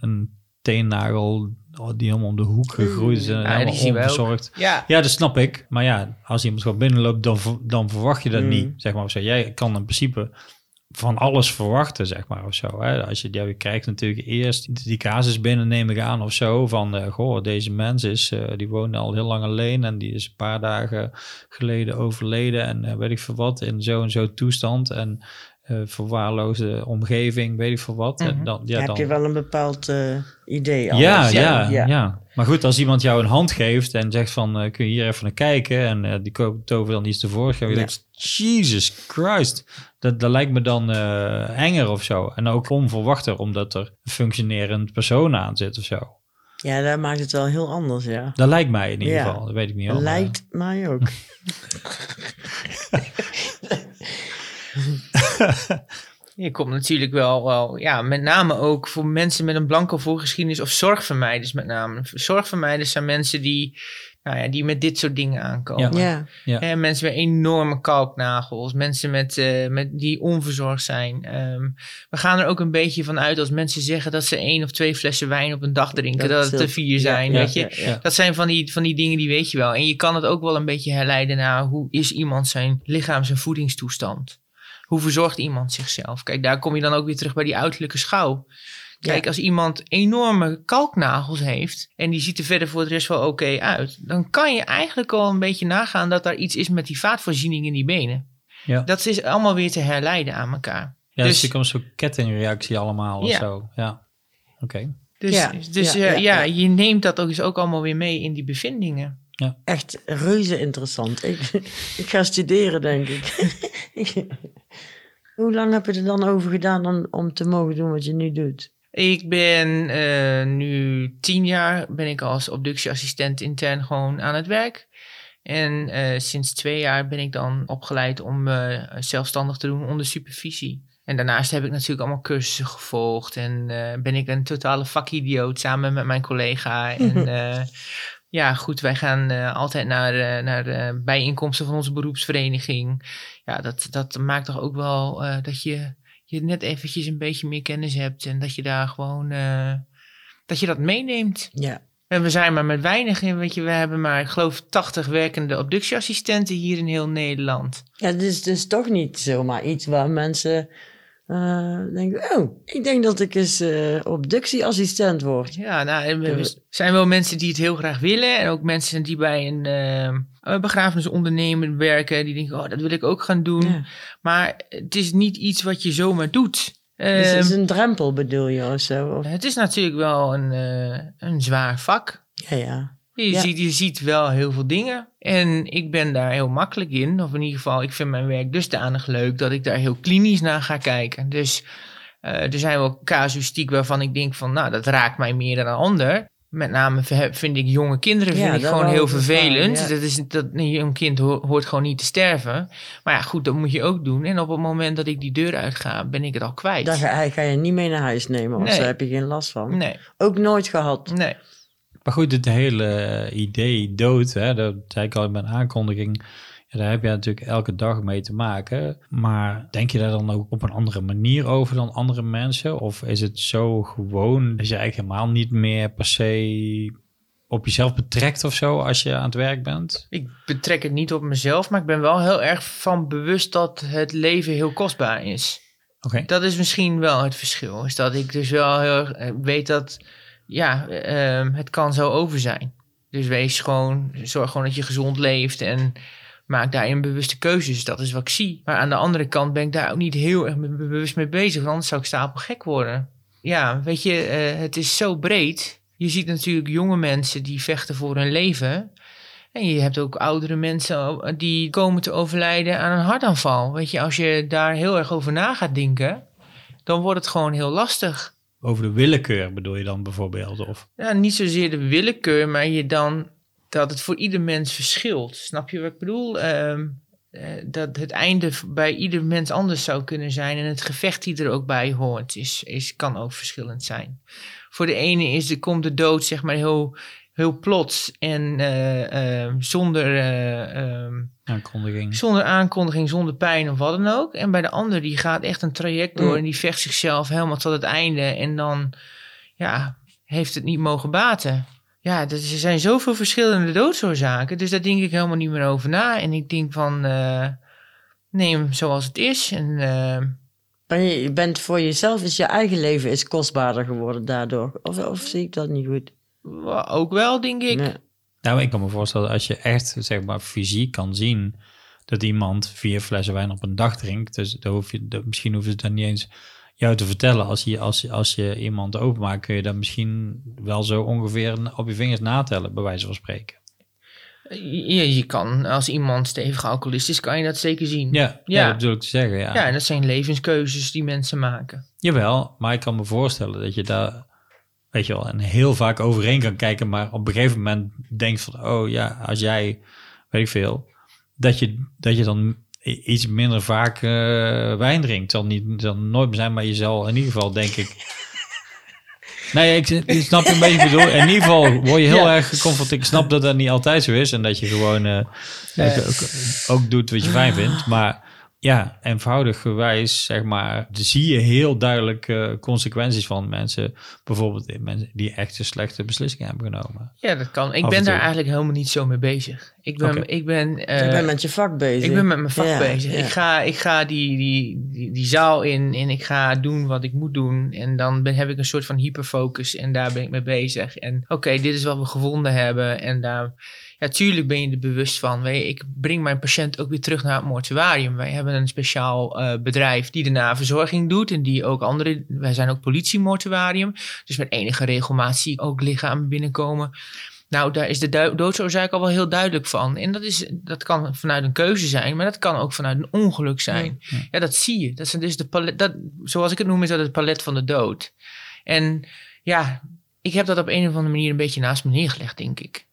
een teennagel die helemaal om de hoek gegroeid is. En helemaal onbezorgd. Ja, dat snap ik. Maar ja, als iemand gewoon binnenloopt, dan verwacht je dat niet, zeg maar. Jij kan in principe... van alles verwachten, zeg maar, of zo. Hè? Als je die krijgt natuurlijk eerst die casus binnen, neem ik aan, of zo, van, deze mens is, die woonde al heel lang alleen en die is een paar dagen geleden overleden en weet ik veel wat, in zo en zo toestand en verwaarloosde omgeving, weet ik veel wat. Mm-hmm. En dan heb je wel een bepaald idee. Ja. Maar goed, als iemand jou een hand geeft en zegt van, kun je hier even naar kijken en die tover dan iets tevoorschijn, je denkt, Jesus Christ, dat lijkt me dan enger of zo. En ook onverwachter, omdat er een functionerend persoon aan zit of zo. Ja, dat maakt het wel heel anders, ja. Dat lijkt mij in ieder geval, dat weet ik niet. Dat lijkt mij ook. Je komt natuurlijk wel, met name ook voor mensen met een blanco voorgeschiedenis of zorgvermijders met name. Zorgvermijders zijn mensen die met dit soort dingen aankomen. Ja. En mensen met enorme kalknagels, mensen met die onverzorgd zijn. We gaan er ook een beetje van uit als mensen zeggen dat ze 1 of 2 flessen wijn op een dag drinken, dat het er 4 zijn. Weet je? Ja. Dat zijn van die dingen die weet je wel. En je kan het ook wel een beetje herleiden naar hoe is iemand zijn lichaam, zijn voedingstoestand. Hoe verzorgt iemand zichzelf? Kijk, daar kom je dan ook weer terug bij die uiterlijke schouw. Kijk, als iemand enorme kalknagels heeft en die ziet er verder voor de rest wel oké uit, dan kan je eigenlijk al een beetje nagaan dat daar iets is met die vaatvoorziening in die benen. Ja. Dat is allemaal weer te herleiden aan elkaar. Ja, dus er komt zo'n kettingreactie allemaal of zo. Ja, oké. Okay. Dus je neemt dat ook eens ook allemaal weer mee in die bevindingen. Ja. Echt reuze interessant. Ik ga studeren, denk ik. Hoe lang heb je er dan over gedaan om te mogen doen wat je nu doet? Ik ben nu 10 jaar ben ik als obductieassistent intern gewoon aan het werk. En sinds 2 jaar ben ik dan opgeleid om zelfstandig te doen onder supervisie. En daarnaast heb ik natuurlijk allemaal cursussen gevolgd. En ben ik een totale vakidioot samen met mijn collega. En ja, goed, wij gaan altijd naar bijeenkomsten van onze beroepsvereniging. Ja, dat maakt toch ook wel dat je net eventjes een beetje meer kennis hebt. En dat je daar gewoon, dat je dat meeneemt. Ja. En we zijn maar met weinig in, weet je, we hebben maar, ik geloof, 80 werkende obductieassistenten hier in heel Nederland. Ja, dat is dus toch niet zomaar iets waar mensen denken, oh, ik denk dat ik eens obductieassistent word. Ja, nou, er zijn wel mensen die het heel graag willen en ook mensen die bij een begrafenisondernemer werken, die denken, oh, dat wil ik ook gaan doen. Ja. Maar het is niet iets wat je zomaar doet. Dus het is een drempel, bedoel je, of zo? Of? Het is natuurlijk wel een zwaar vak. Ja, ja. Je ziet wel heel veel dingen. En ik ben daar heel makkelijk in. Of in ieder geval, ik vind mijn werk dusdanig leuk dat ik daar heel klinisch naar ga kijken. Dus er zijn wel casuïstiek waarvan ik denk van, nou, dat raakt mij meer dan een ander. Met name vind ik jonge kinderen vind ik gewoon heel vervelend. Ja. Een kind hoort gewoon niet te sterven. Maar ja, goed, dat moet je ook doen. En op het moment dat ik die deur uitga, ben ik het al kwijt. Dan ga je niet mee naar huis nemen, want daar heb je geen last van. Nee. Ook nooit gehad. Nee. Maar goed, het hele idee dood, hè, dat zei ik al in mijn aankondiging. Ja, daar heb je natuurlijk elke dag mee te maken. Maar denk je daar dan ook op een andere manier over dan andere mensen? Of is het zo gewoon dat je eigenlijk helemaal niet meer per se op jezelf betrekt of zo als je aan het werk bent? Ik betrek het niet op mezelf, maar ik ben wel heel erg van bewust dat het leven heel kostbaar is. Okay. Dat is misschien wel het verschil. Is dat ik dus wel heel erg weet dat het kan zo over zijn. Dus zorg gewoon dat je gezond leeft en maak daarin bewuste keuzes, dat is wat ik zie. Maar aan de andere kant ben ik daar ook niet heel erg bewust mee bezig, want anders zou ik stapelgek worden. Ja, weet je, het is zo breed. Je ziet natuurlijk jonge mensen die vechten voor hun leven. En je hebt ook oudere mensen die komen te overlijden aan een hartaanval. Weet je, als je daar heel erg over na gaat denken, dan wordt het gewoon heel lastig. Over de willekeur bedoel je dan bijvoorbeeld? Of? Ja, niet zozeer de willekeur, maar je dan, dat het voor ieder mens verschilt. Snap je wat ik bedoel? Dat het einde bij ieder mens anders zou kunnen zijn. En het gevecht die er ook bij hoort, kan ook verschillend zijn. Voor de ene komt de dood, zeg maar, heel, heel plots. En zonder aankondiging. Zonder aankondiging, zonder pijn of wat dan ook. En bij de ander, die gaat echt een traject door. En die vecht zichzelf helemaal tot het einde. En dan heeft het niet mogen baten. Ja, er zijn zoveel verschillende doodsoorzaken. Dus daar denk ik helemaal niet meer over na. En ik denk van, neem zoals het is. En, je bent voor jezelf, je eigen leven is kostbaarder geworden daardoor. Of zie ik dat niet goed? Ook wel, denk ik. Nee. Nou, ik kan me voorstellen, als je echt, zeg maar, fysiek kan zien dat iemand 4 flessen wijn op een dag drinkt. Dus misschien hoef je het dan niet eens jou te vertellen, als je iemand openmaakt, kun je dat misschien wel zo ongeveer op je vingers natellen, bij wijze van spreken. Je kan, als iemand stevig alcoholist is, kan je dat zeker zien. Ja, dat bedoel ik te zeggen, ja. Ja, en dat zijn levenskeuzes die mensen maken. Jawel, maar ik kan me voorstellen dat je daar, weet je wel, en heel vaak overheen kan kijken, maar op een gegeven moment denkt van, oh ja, als jij, weet ik veel, dat je dan iets minder vaak wijn drinkt. Het zal nooit meer zijn, maar je zal in ieder geval, denk ik... nee, ik snap een beetje bedoel. In ieder geval word je heel erg geconfronteerd. Ik snap dat dat niet altijd zo is en dat je gewoon ook doet wat je fijn vindt. Maar ja, eenvoudigwijs, zeg maar, zie je heel duidelijk consequenties van mensen. Bijvoorbeeld mensen die echt een slechte beslissing hebben genomen. Ja, dat kan. Ik ben daar eigenlijk helemaal niet zo mee bezig. Ik ben met je vak bezig. Ik ben met mijn vak bezig. Ja. Ik ga die zaal in en ik ga doen wat ik moet doen. En dan heb ik een soort van hyperfocus en daar ben ik mee bezig. En oké, dit is wat we gevonden hebben en daar... Natuurlijk ben je er bewust van. Ik breng mijn patiënt ook weer terug naar het mortuarium. Wij hebben een speciaal bedrijf die de naverzorging doet. En die ook andere... Wij zijn ook politiemortuarium. Dus met enige regelmaat zie ik ook lichamen binnenkomen. Nou, daar is de doodsoorzaak al wel heel duidelijk van. En dat kan vanuit een keuze zijn, maar dat kan ook vanuit een ongeluk zijn. Ja, ja. Ja, dat zie je. Dat zijn dus zoals ik het noem, is dat het palet van de dood. En ja, ik heb dat op een of andere manier een beetje naast me neergelegd, denk ik.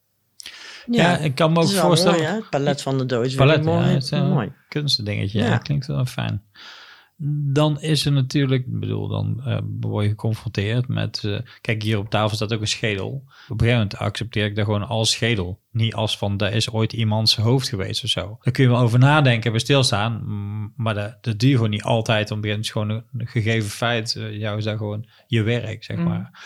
Ja, ik kan me ook voorstellen... Mooi, het palet van de dood is palet, mooi. Ja, het is een mooi kunstdingetje. Ja, klinkt wel fijn. Dan is er natuurlijk, dan word je geconfronteerd met... kijk, hier op tafel staat ook een schedel. Op een gegeven moment accepteer ik dat gewoon als schedel. Niet als van, daar is ooit iemands hoofd geweest of zo. Daar kun je wel over nadenken en stilstaan. Maar dat duurt gewoon niet altijd. Op een gegeven moment is gewoon een gegeven feit. Jou is dat gewoon je werk, zeg maar.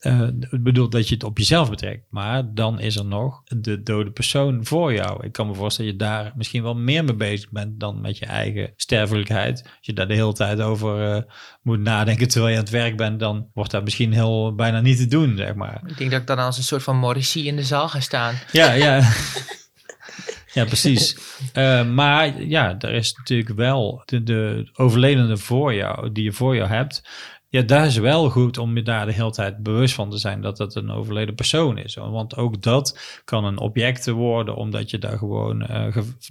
Het bedoelt dat je het op jezelf betrekt. Maar dan is er nog de dode persoon voor jou. Ik kan me voorstellen dat je daar misschien wel meer mee bezig bent dan met je eigen sterfelijkheid. Als je daar de hele tijd over moet nadenken terwijl je aan het werk bent, dan wordt dat misschien heel bijna niet te doen, zeg maar. Ik denk dat ik dan als een soort van Morrissey in de zaal ga staan. Ja, ja. Ja, precies. Maar ja, er is natuurlijk wel de overledene voor jou, die je voor jou hebt. Ja, daar is wel goed om je daar de hele tijd bewust van te zijn dat dat een overleden persoon is. Want ook dat kan een object worden, omdat je daar gewoon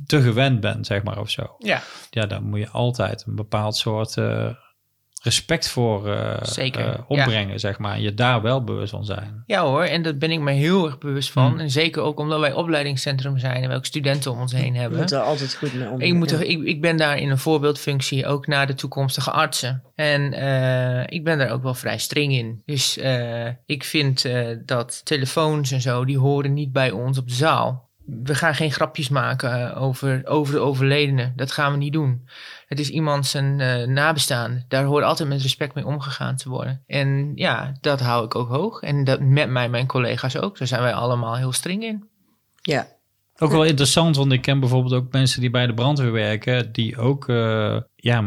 te gewend bent, zeg maar, of zo. Ja. Ja, daar moet je altijd een bepaald soort respect voor opbrengen, ja, zeg maar. Je daar wel bewust van zijn. Ja hoor, en dat ben ik me heel erg bewust van. En zeker ook omdat wij opleidingscentrum zijn en we ook studenten om ons heen hebben. Je moet er altijd goed mee omgaan. Ik ben daar in een voorbeeldfunctie ook naar de toekomstige artsen. En ik ben daar ook wel vrij streng in. Dus ik vind dat telefoons en zo, die horen niet bij ons op de zaal. We gaan geen grapjes maken over de overledene. Dat gaan we niet doen. Het is iemand zijn nabestaande. Daar hoort altijd met respect mee omgegaan te worden. En ja, dat hou ik ook hoog. En dat met mij, mijn collega's ook. Daar zijn wij allemaal heel streng in. Ja. Ook wel interessant, want ik ken bijvoorbeeld ook mensen die bij de brandweer werken, die ook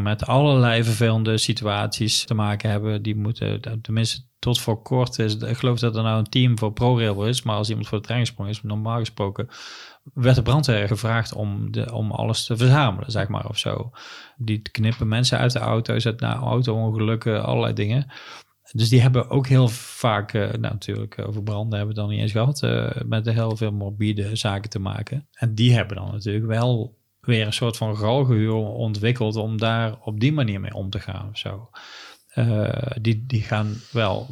met allerlei vervelende situaties te maken hebben. Die moeten, tenminste tot voor kort, ik geloof dat er nou een team voor ProRail is, maar als iemand voor de trein gesprongen is, normaal gesproken, werd de brandweer gevraagd om alles te verzamelen, zeg maar, of zo. Die knippen mensen uit de auto's, uit auto-ongelukken, allerlei dingen. Dus die hebben ook heel vaak, natuurlijk over branden hebben we het dan niet eens gehad, met heel veel morbide zaken te maken. En die hebben dan natuurlijk wel weer een soort van galgenhuur ontwikkeld om daar op die manier mee om te gaan of zo. Die gaan wel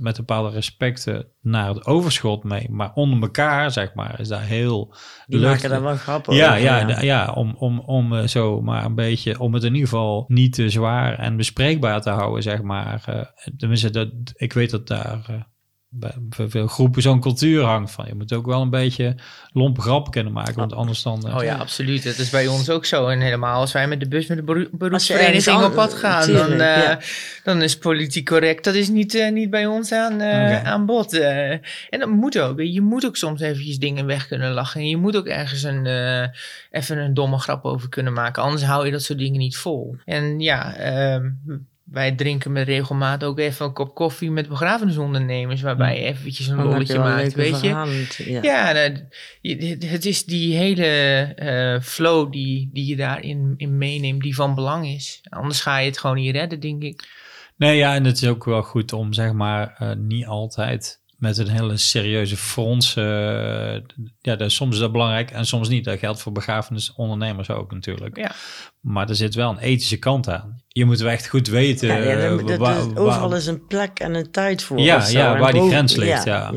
met bepaalde respecten naar het overschot mee. Maar onder elkaar, zeg maar, is daar heel... Die maken daar wel grappen over. Ja, om zo maar een beetje... om het in ieder geval niet te zwaar en bespreekbaar te houden, zeg maar. Tenminste, ik weet dat daar... bij veel groepen zo'n cultuur hangt van. Je moet ook wel een beetje lompe grappen kunnen maken, want anders dan... Oh ja, absoluut. Dat is bij ons ook zo. En helemaal als wij met de bus, met de beroepsvereniging op pad gaan, dan is politiek correct. Dat is niet bij ons aan bod. En dat moet ook. Je moet ook soms eventjes dingen weg kunnen lachen. En je moet ook ergens even een domme grap over kunnen maken. Anders hou je dat soort dingen niet vol. En ja... Wij drinken met regelmaat ook even een kop koffie met begrafenisondernemers, waarbij je eventjes een rolletje maakt, weet je. Het is die hele flow die je daarin meeneemt, die van belang is. Anders ga je het gewoon niet redden, denk ik. Nee, ja, en het is ook wel goed om, zeg maar, niet altijd met een hele serieuze frons. Soms is dat belangrijk en soms niet. Dat geldt voor begrafenisondernemers ook natuurlijk. Ja. Maar er zit wel een ethische kant aan. Je moet wel echt goed weten. Overal is een plek en een tijd voor. Waar die grens ligt. Ja.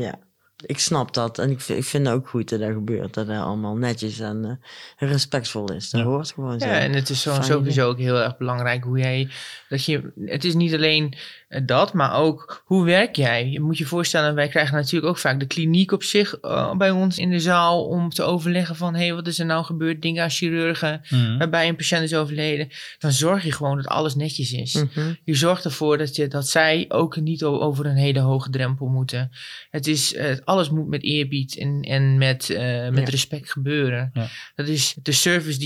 Ik snap dat. En ik vind het ook goed dat dat gebeurt. Dat dat allemaal netjes en respectvol is. Dat hoort gewoon zo. Ja, en het is sowieso ook heel erg belangrijk hoe jij... Het is niet alleen dat, maar ook hoe werk jij? Je moet je voorstellen, wij krijgen natuurlijk ook vaak de kliniek op zich bij ons in de zaal om te overleggen van, wat is er nou gebeurd? Dingen aan chirurgen, waarbij een patiënt is overleden. Dan zorg je gewoon dat alles netjes is. Mm-hmm. Je zorgt ervoor dat zij ook niet over een hele hoge drempel moeten. Het is... Alles moet met eerbied en met respect gebeuren. Ja. Dat is de service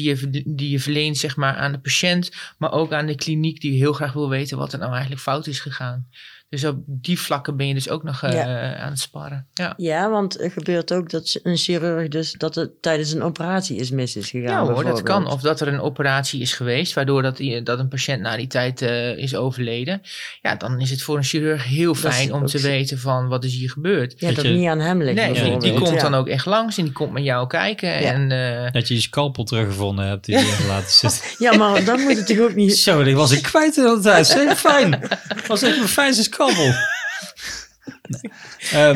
die je verleent, zeg maar, aan de patiënt, maar ook aan de kliniek die heel graag wil weten wat er nou eigenlijk fout is gegaan. Dus op die vlakken ben je dus ook nog aan het sparren. Ja. Ja, want er gebeurt ook dat een chirurg dus dat er tijdens een operatie mis is gegaan. Ja hoor, dat kan. Of dat er een operatie is geweest, waardoor dat een patiënt na die tijd is overleden. Ja, dan is het voor een chirurg heel fijn om te weten van wat is hier gebeurd. Ja, dat niet aan hem ligt. Nee, ja, die komt dan ook echt langs en die komt met jou kijken. Ja. En, dat je je scalpel teruggevonden hebt die je laten zitten. Ja, maar dan moet het toch ook niet... Zo, die was ik kwijt de hele tijd. Dat is echt fijn. Dat was echt mijn fijnste scalpel. Nee.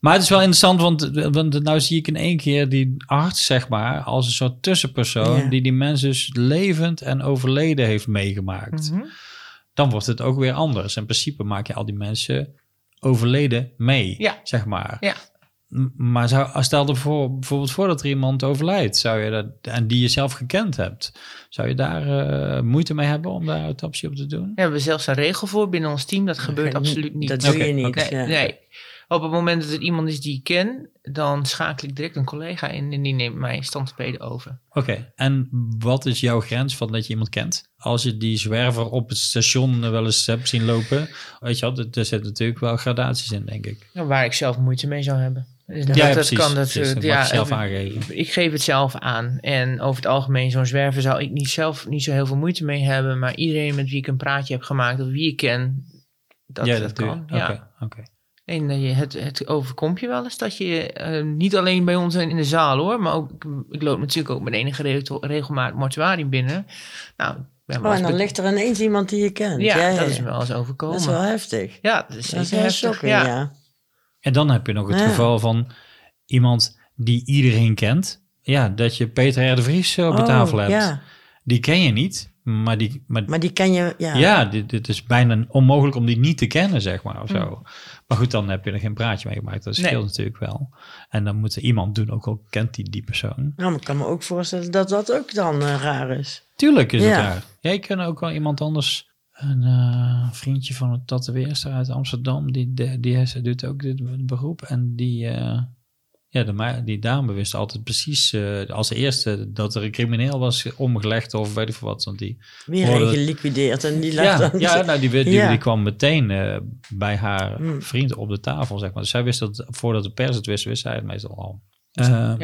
Maar het is wel interessant, want nou zie ik in één keer die arts, zeg maar, als een soort tussenpersoon, die mensen dus levend en overleden heeft meegemaakt. Mm-hmm. Dan wordt het ook weer anders. In principe maak je al die mensen overleden mee, zeg maar. Ja. Maar stel er bijvoorbeeld voor dat er iemand overlijdt, en die je zelf gekend hebt. Zou je daar moeite mee hebben om daar autopsie op te doen? Ja, we hebben zelfs een regel voor binnen ons team. Dat gebeurt absoluut niet. Dat doe je niet. Nee. Op het moment dat er iemand is die ik ken, dan schakel ik direct een collega in en die neemt mijn standspeden over. Oké, en wat is jouw grens van dat je iemand kent? Als je die zwerver op het station wel eens hebt zien lopen, weet je wel, er zitten natuurlijk wel gradaties in, denk ik. Nou, waar ik zelf moeite mee zou hebben. Dat kan je zelf aangeven. Ik geef het zelf aan. En over het algemeen, zo'n zwerver zou ik zelf niet zo heel veel moeite mee hebben. Maar iedereen met wie ik een praatje heb gemaakt of wie ik ken, dat kan. Ja. Okay. En het overkomt je wel eens dat je, niet alleen bij ons in de zaal hoor, maar ook, ik loop natuurlijk ook met enige regelmaat mortuarium binnen. Nou, en dan ligt er ineens iemand die je kent. Ja, dat is me wel eens overkomen. Dat is wel heftig. Ja, dat is heftig. Shocking, ja. En dan heb je nog het geval van iemand die iedereen kent. Ja, dat je Peter R. de Vries op de tafel hebt. Ja. Die ken je niet, maar die ken je... Ja, dit is bijna onmogelijk om die niet te kennen, zeg maar, of zo. Maar goed, dan heb je er geen praatje mee gemaakt. Dat scheelt natuurlijk wel. En dan moet er iemand doen, ook al kent die persoon. Nou, maar ik kan me ook voorstellen dat dat ook dan raar is. Tuurlijk is het raar. Jij kan ook wel iemand anders... Een vriendje van een tatoeëerster uit Amsterdam, die doet ook dit beroep. En die dame wist altijd precies als eerste dat er een crimineel was omgelegd of weet ik veel wat. Want die weer geliquideerd en die lag dan... Ja, nou, die kwam meteen bij haar vriend op de tafel, zeg maar. Dus zij wist dat, voordat de pers het wist zij het meestal al.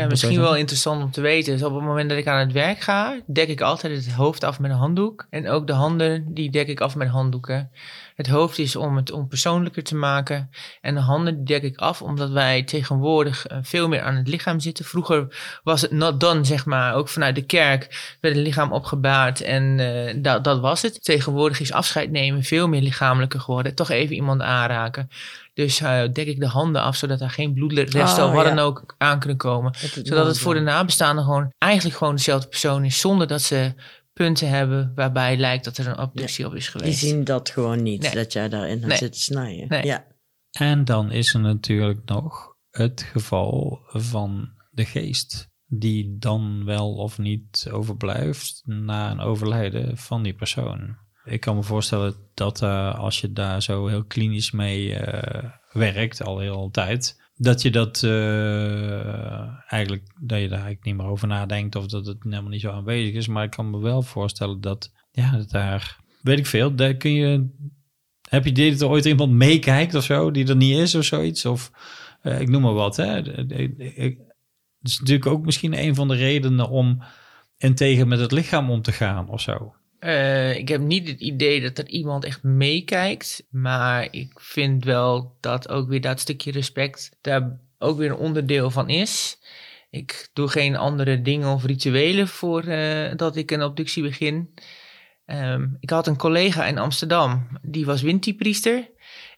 Misschien wel interessant om te weten. Dus op het moment dat ik aan het werk ga, dek ik altijd het hoofd af met een handdoek. En ook de handen, die dek ik af met handdoeken. Het hoofd is om het onpersoonlijker te maken. En de handen die dek ik af, omdat wij tegenwoordig veel meer aan het lichaam zitten. Vroeger was het not done, zeg maar. Ook vanuit de kerk werd het lichaam opgebaard. En dat was het. Tegenwoordig is afscheid nemen veel meer lichamelijker geworden. Toch even iemand aanraken. Dus dek ik de handen af, zodat er geen bloedresten of wat dan ook aan kunnen komen. Zodat het voor de nabestaanden eigenlijk dezelfde persoon is, zonder dat ze punten hebben waarbij lijkt dat er een abductie op is geweest. Die zien dat gewoon niet, dat jij daarin zit te snijden. Nee. Ja. En dan is er natuurlijk nog het geval van de geest, die dan wel of niet overblijft na een overlijden van die persoon. Ik kan me voorstellen dat als je daar zo heel klinisch mee werkt, al heel tijd, dat je daar eigenlijk niet meer over nadenkt of dat het helemaal niet zo aanwezig is. Maar ik kan me wel voorstellen dat, dat daar, weet ik veel, daar kun je, heb je idee dat er ooit iemand meekijkt of zo, die er niet is of zoiets? Of ik noem maar wat. Hè? Dat is natuurlijk ook misschien een van de redenen om integer met het lichaam om te gaan of zo. Ik heb niet het idee dat er iemand echt meekijkt. Maar ik vind wel dat ook weer dat stukje respect daar ook weer een onderdeel van is. Ik doe geen andere dingen of rituelen voordat ik een abductie begin. Ik had een collega in Amsterdam, die was Winti-priester.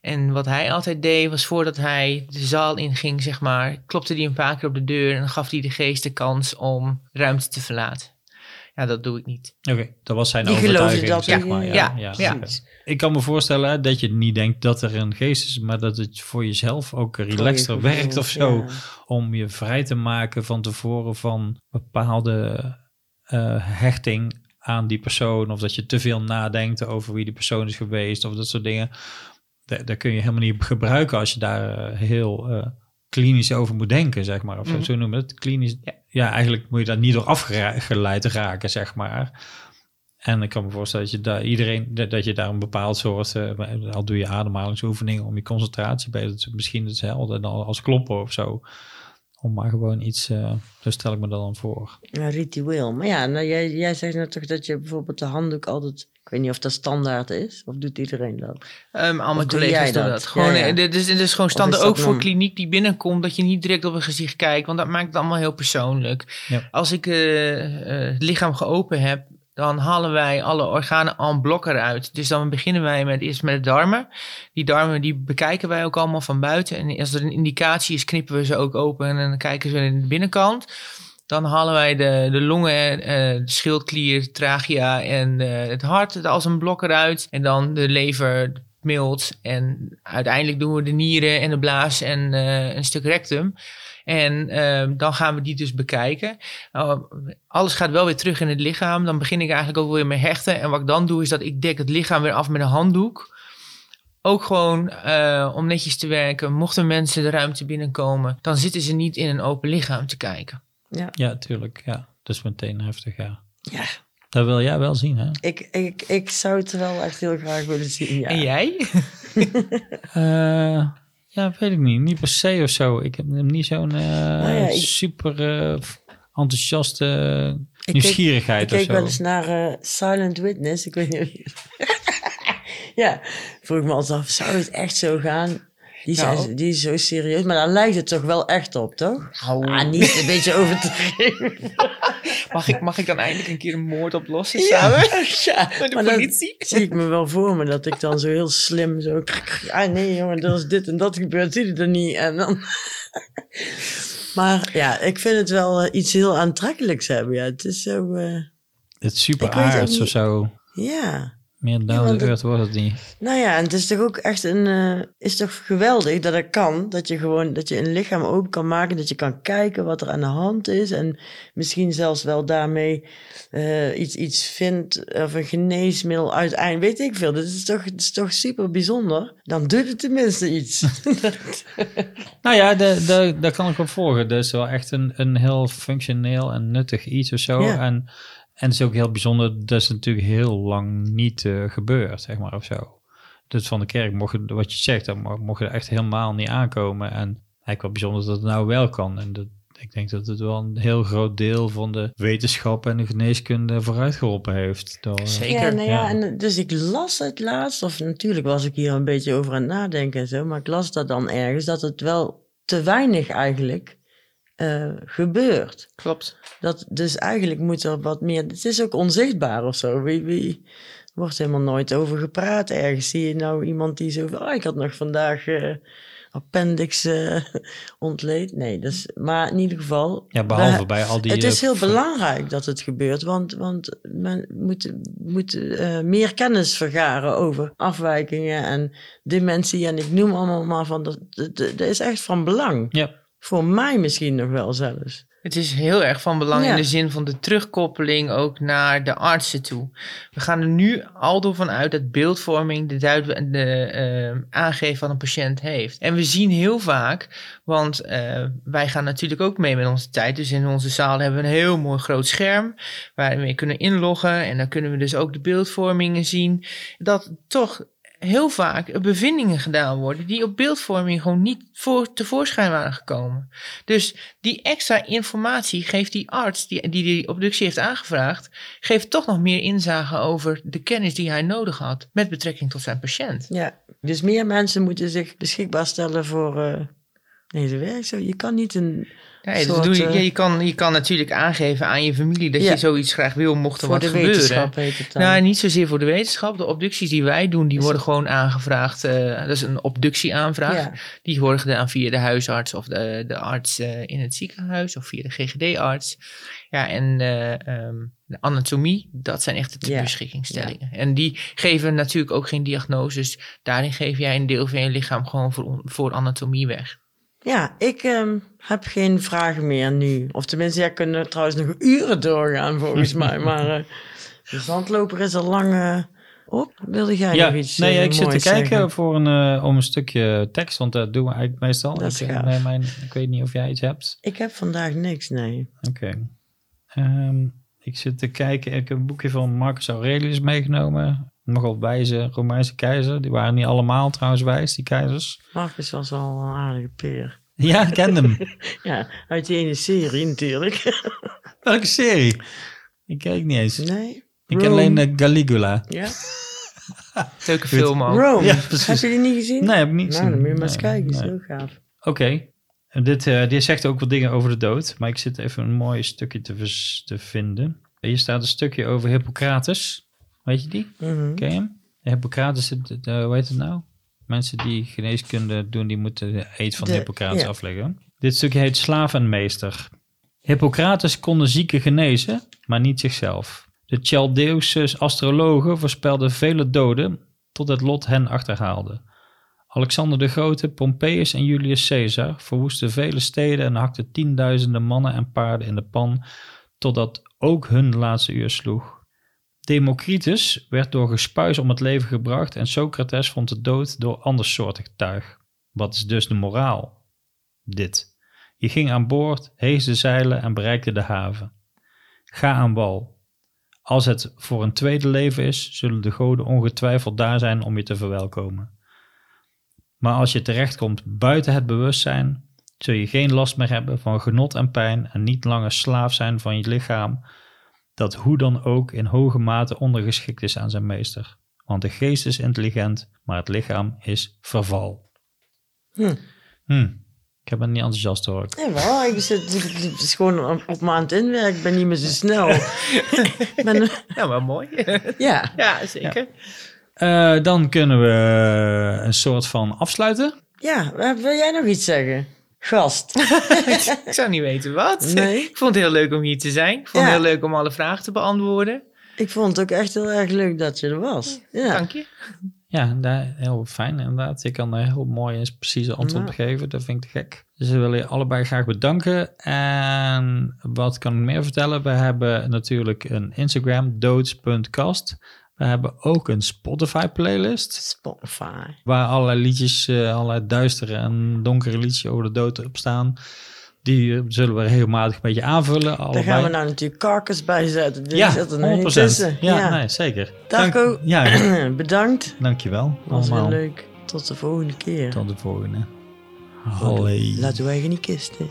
En wat hij altijd deed was, voordat hij de zaal inging, zeg maar, klopte hij een paar keer op de deur en dan gaf hij de geest de kans om ruimte te verlaten. Ja, dat doe ik niet. Oké, dat was zijn overtuiging, dat, zeg maar. Ja. Ik kan me voorstellen dat je niet denkt dat er een geest is, maar dat het voor jezelf ook relaxter werkt of zo. Ja. Om je vrij te maken van tevoren van bepaalde hechting aan die persoon. Of dat je te veel nadenkt over wie die persoon is geweest of dat soort dingen. Daar kun je helemaal niet op gebruiken als je daar heel... klinisch over moet denken, zeg maar. Of zo noemen we het. Klinisch, eigenlijk moet je daar niet door afgeleid raken, zeg maar. En ik kan me voorstellen dat je daar een bepaald soort, al doe je ademhalingsoefeningen om je concentratie beter. Het is misschien hetzelfde dan als kloppen of zo. Om maar gewoon iets, zo stel ik me dat dan voor. Ja, ritueel. Maar ja, nou, jij zegt nou toch dat je bijvoorbeeld de handdoek altijd... Ik weet niet of dat standaard is, of doet iedereen dat? Al mijn collega's doen dat. Gewoon, ja. Dit is gewoon standaard, is ook voor kliniek die binnenkomt... dat je niet direct op het gezicht kijkt, want dat maakt het allemaal heel persoonlijk. Ja. Als ik het lichaam geopend heb... dan halen wij alle organen en blok eruit. Dus dan beginnen wij eerst met de darmen. Die darmen die bekijken wij ook allemaal van buiten. En als er een indicatie is, knippen we ze ook open... en dan kijken ze in de binnenkant. Dan halen wij de longen, de schildklier, trachea en het hart als een blok eruit. En dan de lever, de milt. En uiteindelijk doen we de nieren en de blaas en een stuk rectum... En dan gaan we die dus bekijken. Alles gaat wel weer terug in het lichaam. Dan begin ik eigenlijk ook weer met hechten. En wat ik dan doe is dat ik dek het lichaam weer af met een handdoek. Ook gewoon om netjes te werken. Mochten mensen de ruimte binnenkomen, dan zitten ze niet in een open lichaam te kijken. Ja, tuurlijk. Ja. Dat is meteen heftig, ja. Ja. Dat wil jij wel zien, hè? Ik zou het wel echt heel graag willen zien, ja. En jij? Ja, weet ik niet. Niet per se of zo. Ik heb niet zo'n super enthousiaste nieuwsgierigheid of zo. Ik keek wel eens naar Silent Witness. Ik weet niet of je... Ja, vroeg me altijd af, zou het echt zo gaan? Die is zo serieus, maar dan lijkt het toch wel echt op, toch? Oh. Niet een beetje overdreven. Mag ik dan eindelijk een keer een moord oplossen samen? Ja, met de politie? Zie ik me wel voor me, dat ik dan zo heel slim zo... nee jongen, dat is dit en dat gebeurt, zie je er niet. En dan... Maar ja, ik vind het wel iets heel aantrekkelijks hebben. Ja. Het is zo... Het is super aards of zo. Ja. Meer down the earth wordt het niet. Nou ja, en het is toch ook echt een... is toch geweldig dat het kan. Dat je een lichaam open kan maken. Dat je kan kijken wat er aan de hand is. En misschien zelfs wel daarmee iets vindt. Of een geneesmiddel uiteindelijk. Weet ik veel. Dit is toch super bijzonder. Dan doet het tenminste iets. Nou ja, dat kan ik wel volgen. Dat is wel echt een heel functioneel en nuttig iets of zo. Ja. En het is ook heel bijzonder, dat is natuurlijk heel lang niet gebeurd, zeg maar, of zo. Dus van de kerk, wat je zegt, dan mocht je er echt helemaal niet aankomen. En eigenlijk wel bijzonder dat het nou wel kan. En ik denk dat het wel een heel groot deel van de wetenschap en de geneeskunde vooruitgeholpen heeft. Zeker. Ja, nou ja. En dus ik las het laatst, of natuurlijk was ik hier een beetje over aan het nadenken en zo, maar ik las dat dan ergens, dat het wel te weinig eigenlijk... gebeurt. Klopt. Dat dus eigenlijk moet er wat meer... Het is ook onzichtbaar of zo. Wie wordt helemaal nooit over gepraat ergens. Zie je nou iemand die zo... ik had nog vandaag appendix ontleed. Nee, dus, maar in ieder geval... Ja, behalve bij al die... Het is heel belangrijk dat het gebeurt. Want men moet meer kennis vergaren over afwijkingen en dementie. En ik noem allemaal maar van... Dat is echt van belang. Ja. Voor mij misschien nog wel zelfs. Het is heel erg van belang in de zin van de terugkoppeling ook naar de artsen toe. We gaan er nu aldoor van uit dat beeldvorming de aangeven van een patiënt heeft. En we zien heel vaak, want wij gaan natuurlijk ook mee met onze tijd. Dus in onze zaal hebben we een heel mooi groot scherm waar we kunnen inloggen. En dan kunnen we dus ook de beeldvormingen zien. Dat toch... heel vaak bevindingen gedaan worden die op beeldvorming gewoon niet tevoorschijn waren gekomen. Dus die extra informatie geeft die arts die obductie heeft aangevraagd, geeft toch nog meer inzage over de kennis die hij nodig had met betrekking tot zijn patiënt. Ja, dus meer mensen moeten zich beschikbaar stellen voor deze werk. Zo, je kan niet een... Nee, soort, dus je kan natuurlijk aangeven aan je familie dat je zoiets graag wil, mocht er wat gebeuren. Voor de wetenschap heet het dan. Nou, niet zozeer voor de wetenschap. De obducties die wij doen, die worden gewoon aangevraagd. Dat is een obductieaanvraag. Ja. Die worden gedaan via de huisarts of de arts in het ziekenhuis of via de GGD-arts. Ja, en de anatomie, dat zijn echt de beschikkingstellingen. Ja. En die geven natuurlijk ook geen diagnoses. Daarin geef jij een deel van je lichaam gewoon voor anatomie weg. Ja, ik heb geen vragen meer nu. Of tenminste, jij kunt er trouwens nog uren doorgaan volgens mij. Maar de zandloper is al lang op. Wilde jij nog iets zeggen? Nee, ik zit te kijken voor om een stukje tekst. Want dat doen we eigenlijk meestal. Ik weet niet of jij iets hebt. Ik heb vandaag niks, nee. Oké. Ik zit te kijken, ik heb een boekje van Marcus Aurelius meegenomen. Nogal wijze Romeinse keizer. Die waren niet allemaal trouwens wijs, die keizers. Marcus was al een aardige peer. Ja, ik ken hem. Ja, uit die ene serie natuurlijk. Welke serie? Ik kijk niet eens. Nee. Ik ken alleen Caligula. Ja. Leuke film al. Rome. Ja, heb je die niet gezien? Nee, heb ik niet gezien. Nou, dan moet je maar eens kijken. Dat is heel gaaf. Oké. Dit zegt ook wat dingen over de dood. Maar ik zit even een mooi stukje te vinden. Hier staat een stukje over Hippocrates. Weet je die? Mm-hmm. Ken je hem? Hippocrates, hoe heet het nou? Mensen die geneeskunde doen, die moeten de eed van Hippocrates afleggen. Dit stukje heet Slaaf en Meester. Hippocrates kon de zieken genezen, maar niet zichzelf. De Chaldeeuwse astrologen voorspelden vele doden tot het lot hen achterhaalde. Alexander de Grote, Pompeius en Julius Caesar verwoesten vele steden en hakten tienduizenden mannen en paarden in de pan, totdat ook hun laatste uur sloeg. Democritus werd door gespuis om het leven gebracht en Socrates vond de dood door andersoortig tuig. Wat is dus de moraal? Dit. Je ging aan boord, hees de zeilen en bereikte de haven. Ga aan wal. Als het voor een tweede leven is, zullen de goden ongetwijfeld daar zijn om je te verwelkomen. Maar als je terechtkomt buiten het bewustzijn, zul je geen last meer hebben van genot en pijn en niet langer slaaf zijn van je lichaam, dat hoe dan ook in hoge mate ondergeschikt is aan zijn meester. Want de geest is intelligent, maar het lichaam is verval. Ik heb het niet enthousiast hoor. Nee, wel. Het is gewoon op me aan het inwerken. Ik ben niet meer zo snel. Ja, maar mooi. Ja, zeker. Ja. Dan kunnen we een soort van afsluiten. Ja, wil jij nog iets zeggen? Gast. Ik zou niet weten wat. Nee. Ik vond het heel leuk om hier te zijn. Ik vond het heel leuk om alle vragen te beantwoorden. Ik vond het ook echt heel erg leuk dat je er was. Ja. Dank je. Ja, heel fijn inderdaad. Je kan er heel mooi en precieze antwoord op geven. Dat vind ik te gek. Dus we willen je allebei graag bedanken. En wat kan ik meer vertellen? We hebben natuurlijk een Instagram, doods.kast. We hebben ook een Spotify-playlist. Waar allerlei liedjes, allerlei duistere en donkere liedjes over de dood op staan. Die zullen we regelmatig een beetje aanvullen. Daar gaan we nou natuurlijk Carcass bij zetten. Die zit er nog niet tussen. Ja. Nee, zeker. Darko, bedankt. Dankjewel. Was heel leuk. Tot de volgende keer. Tot de volgende. Allee. Laten wij niet kisten.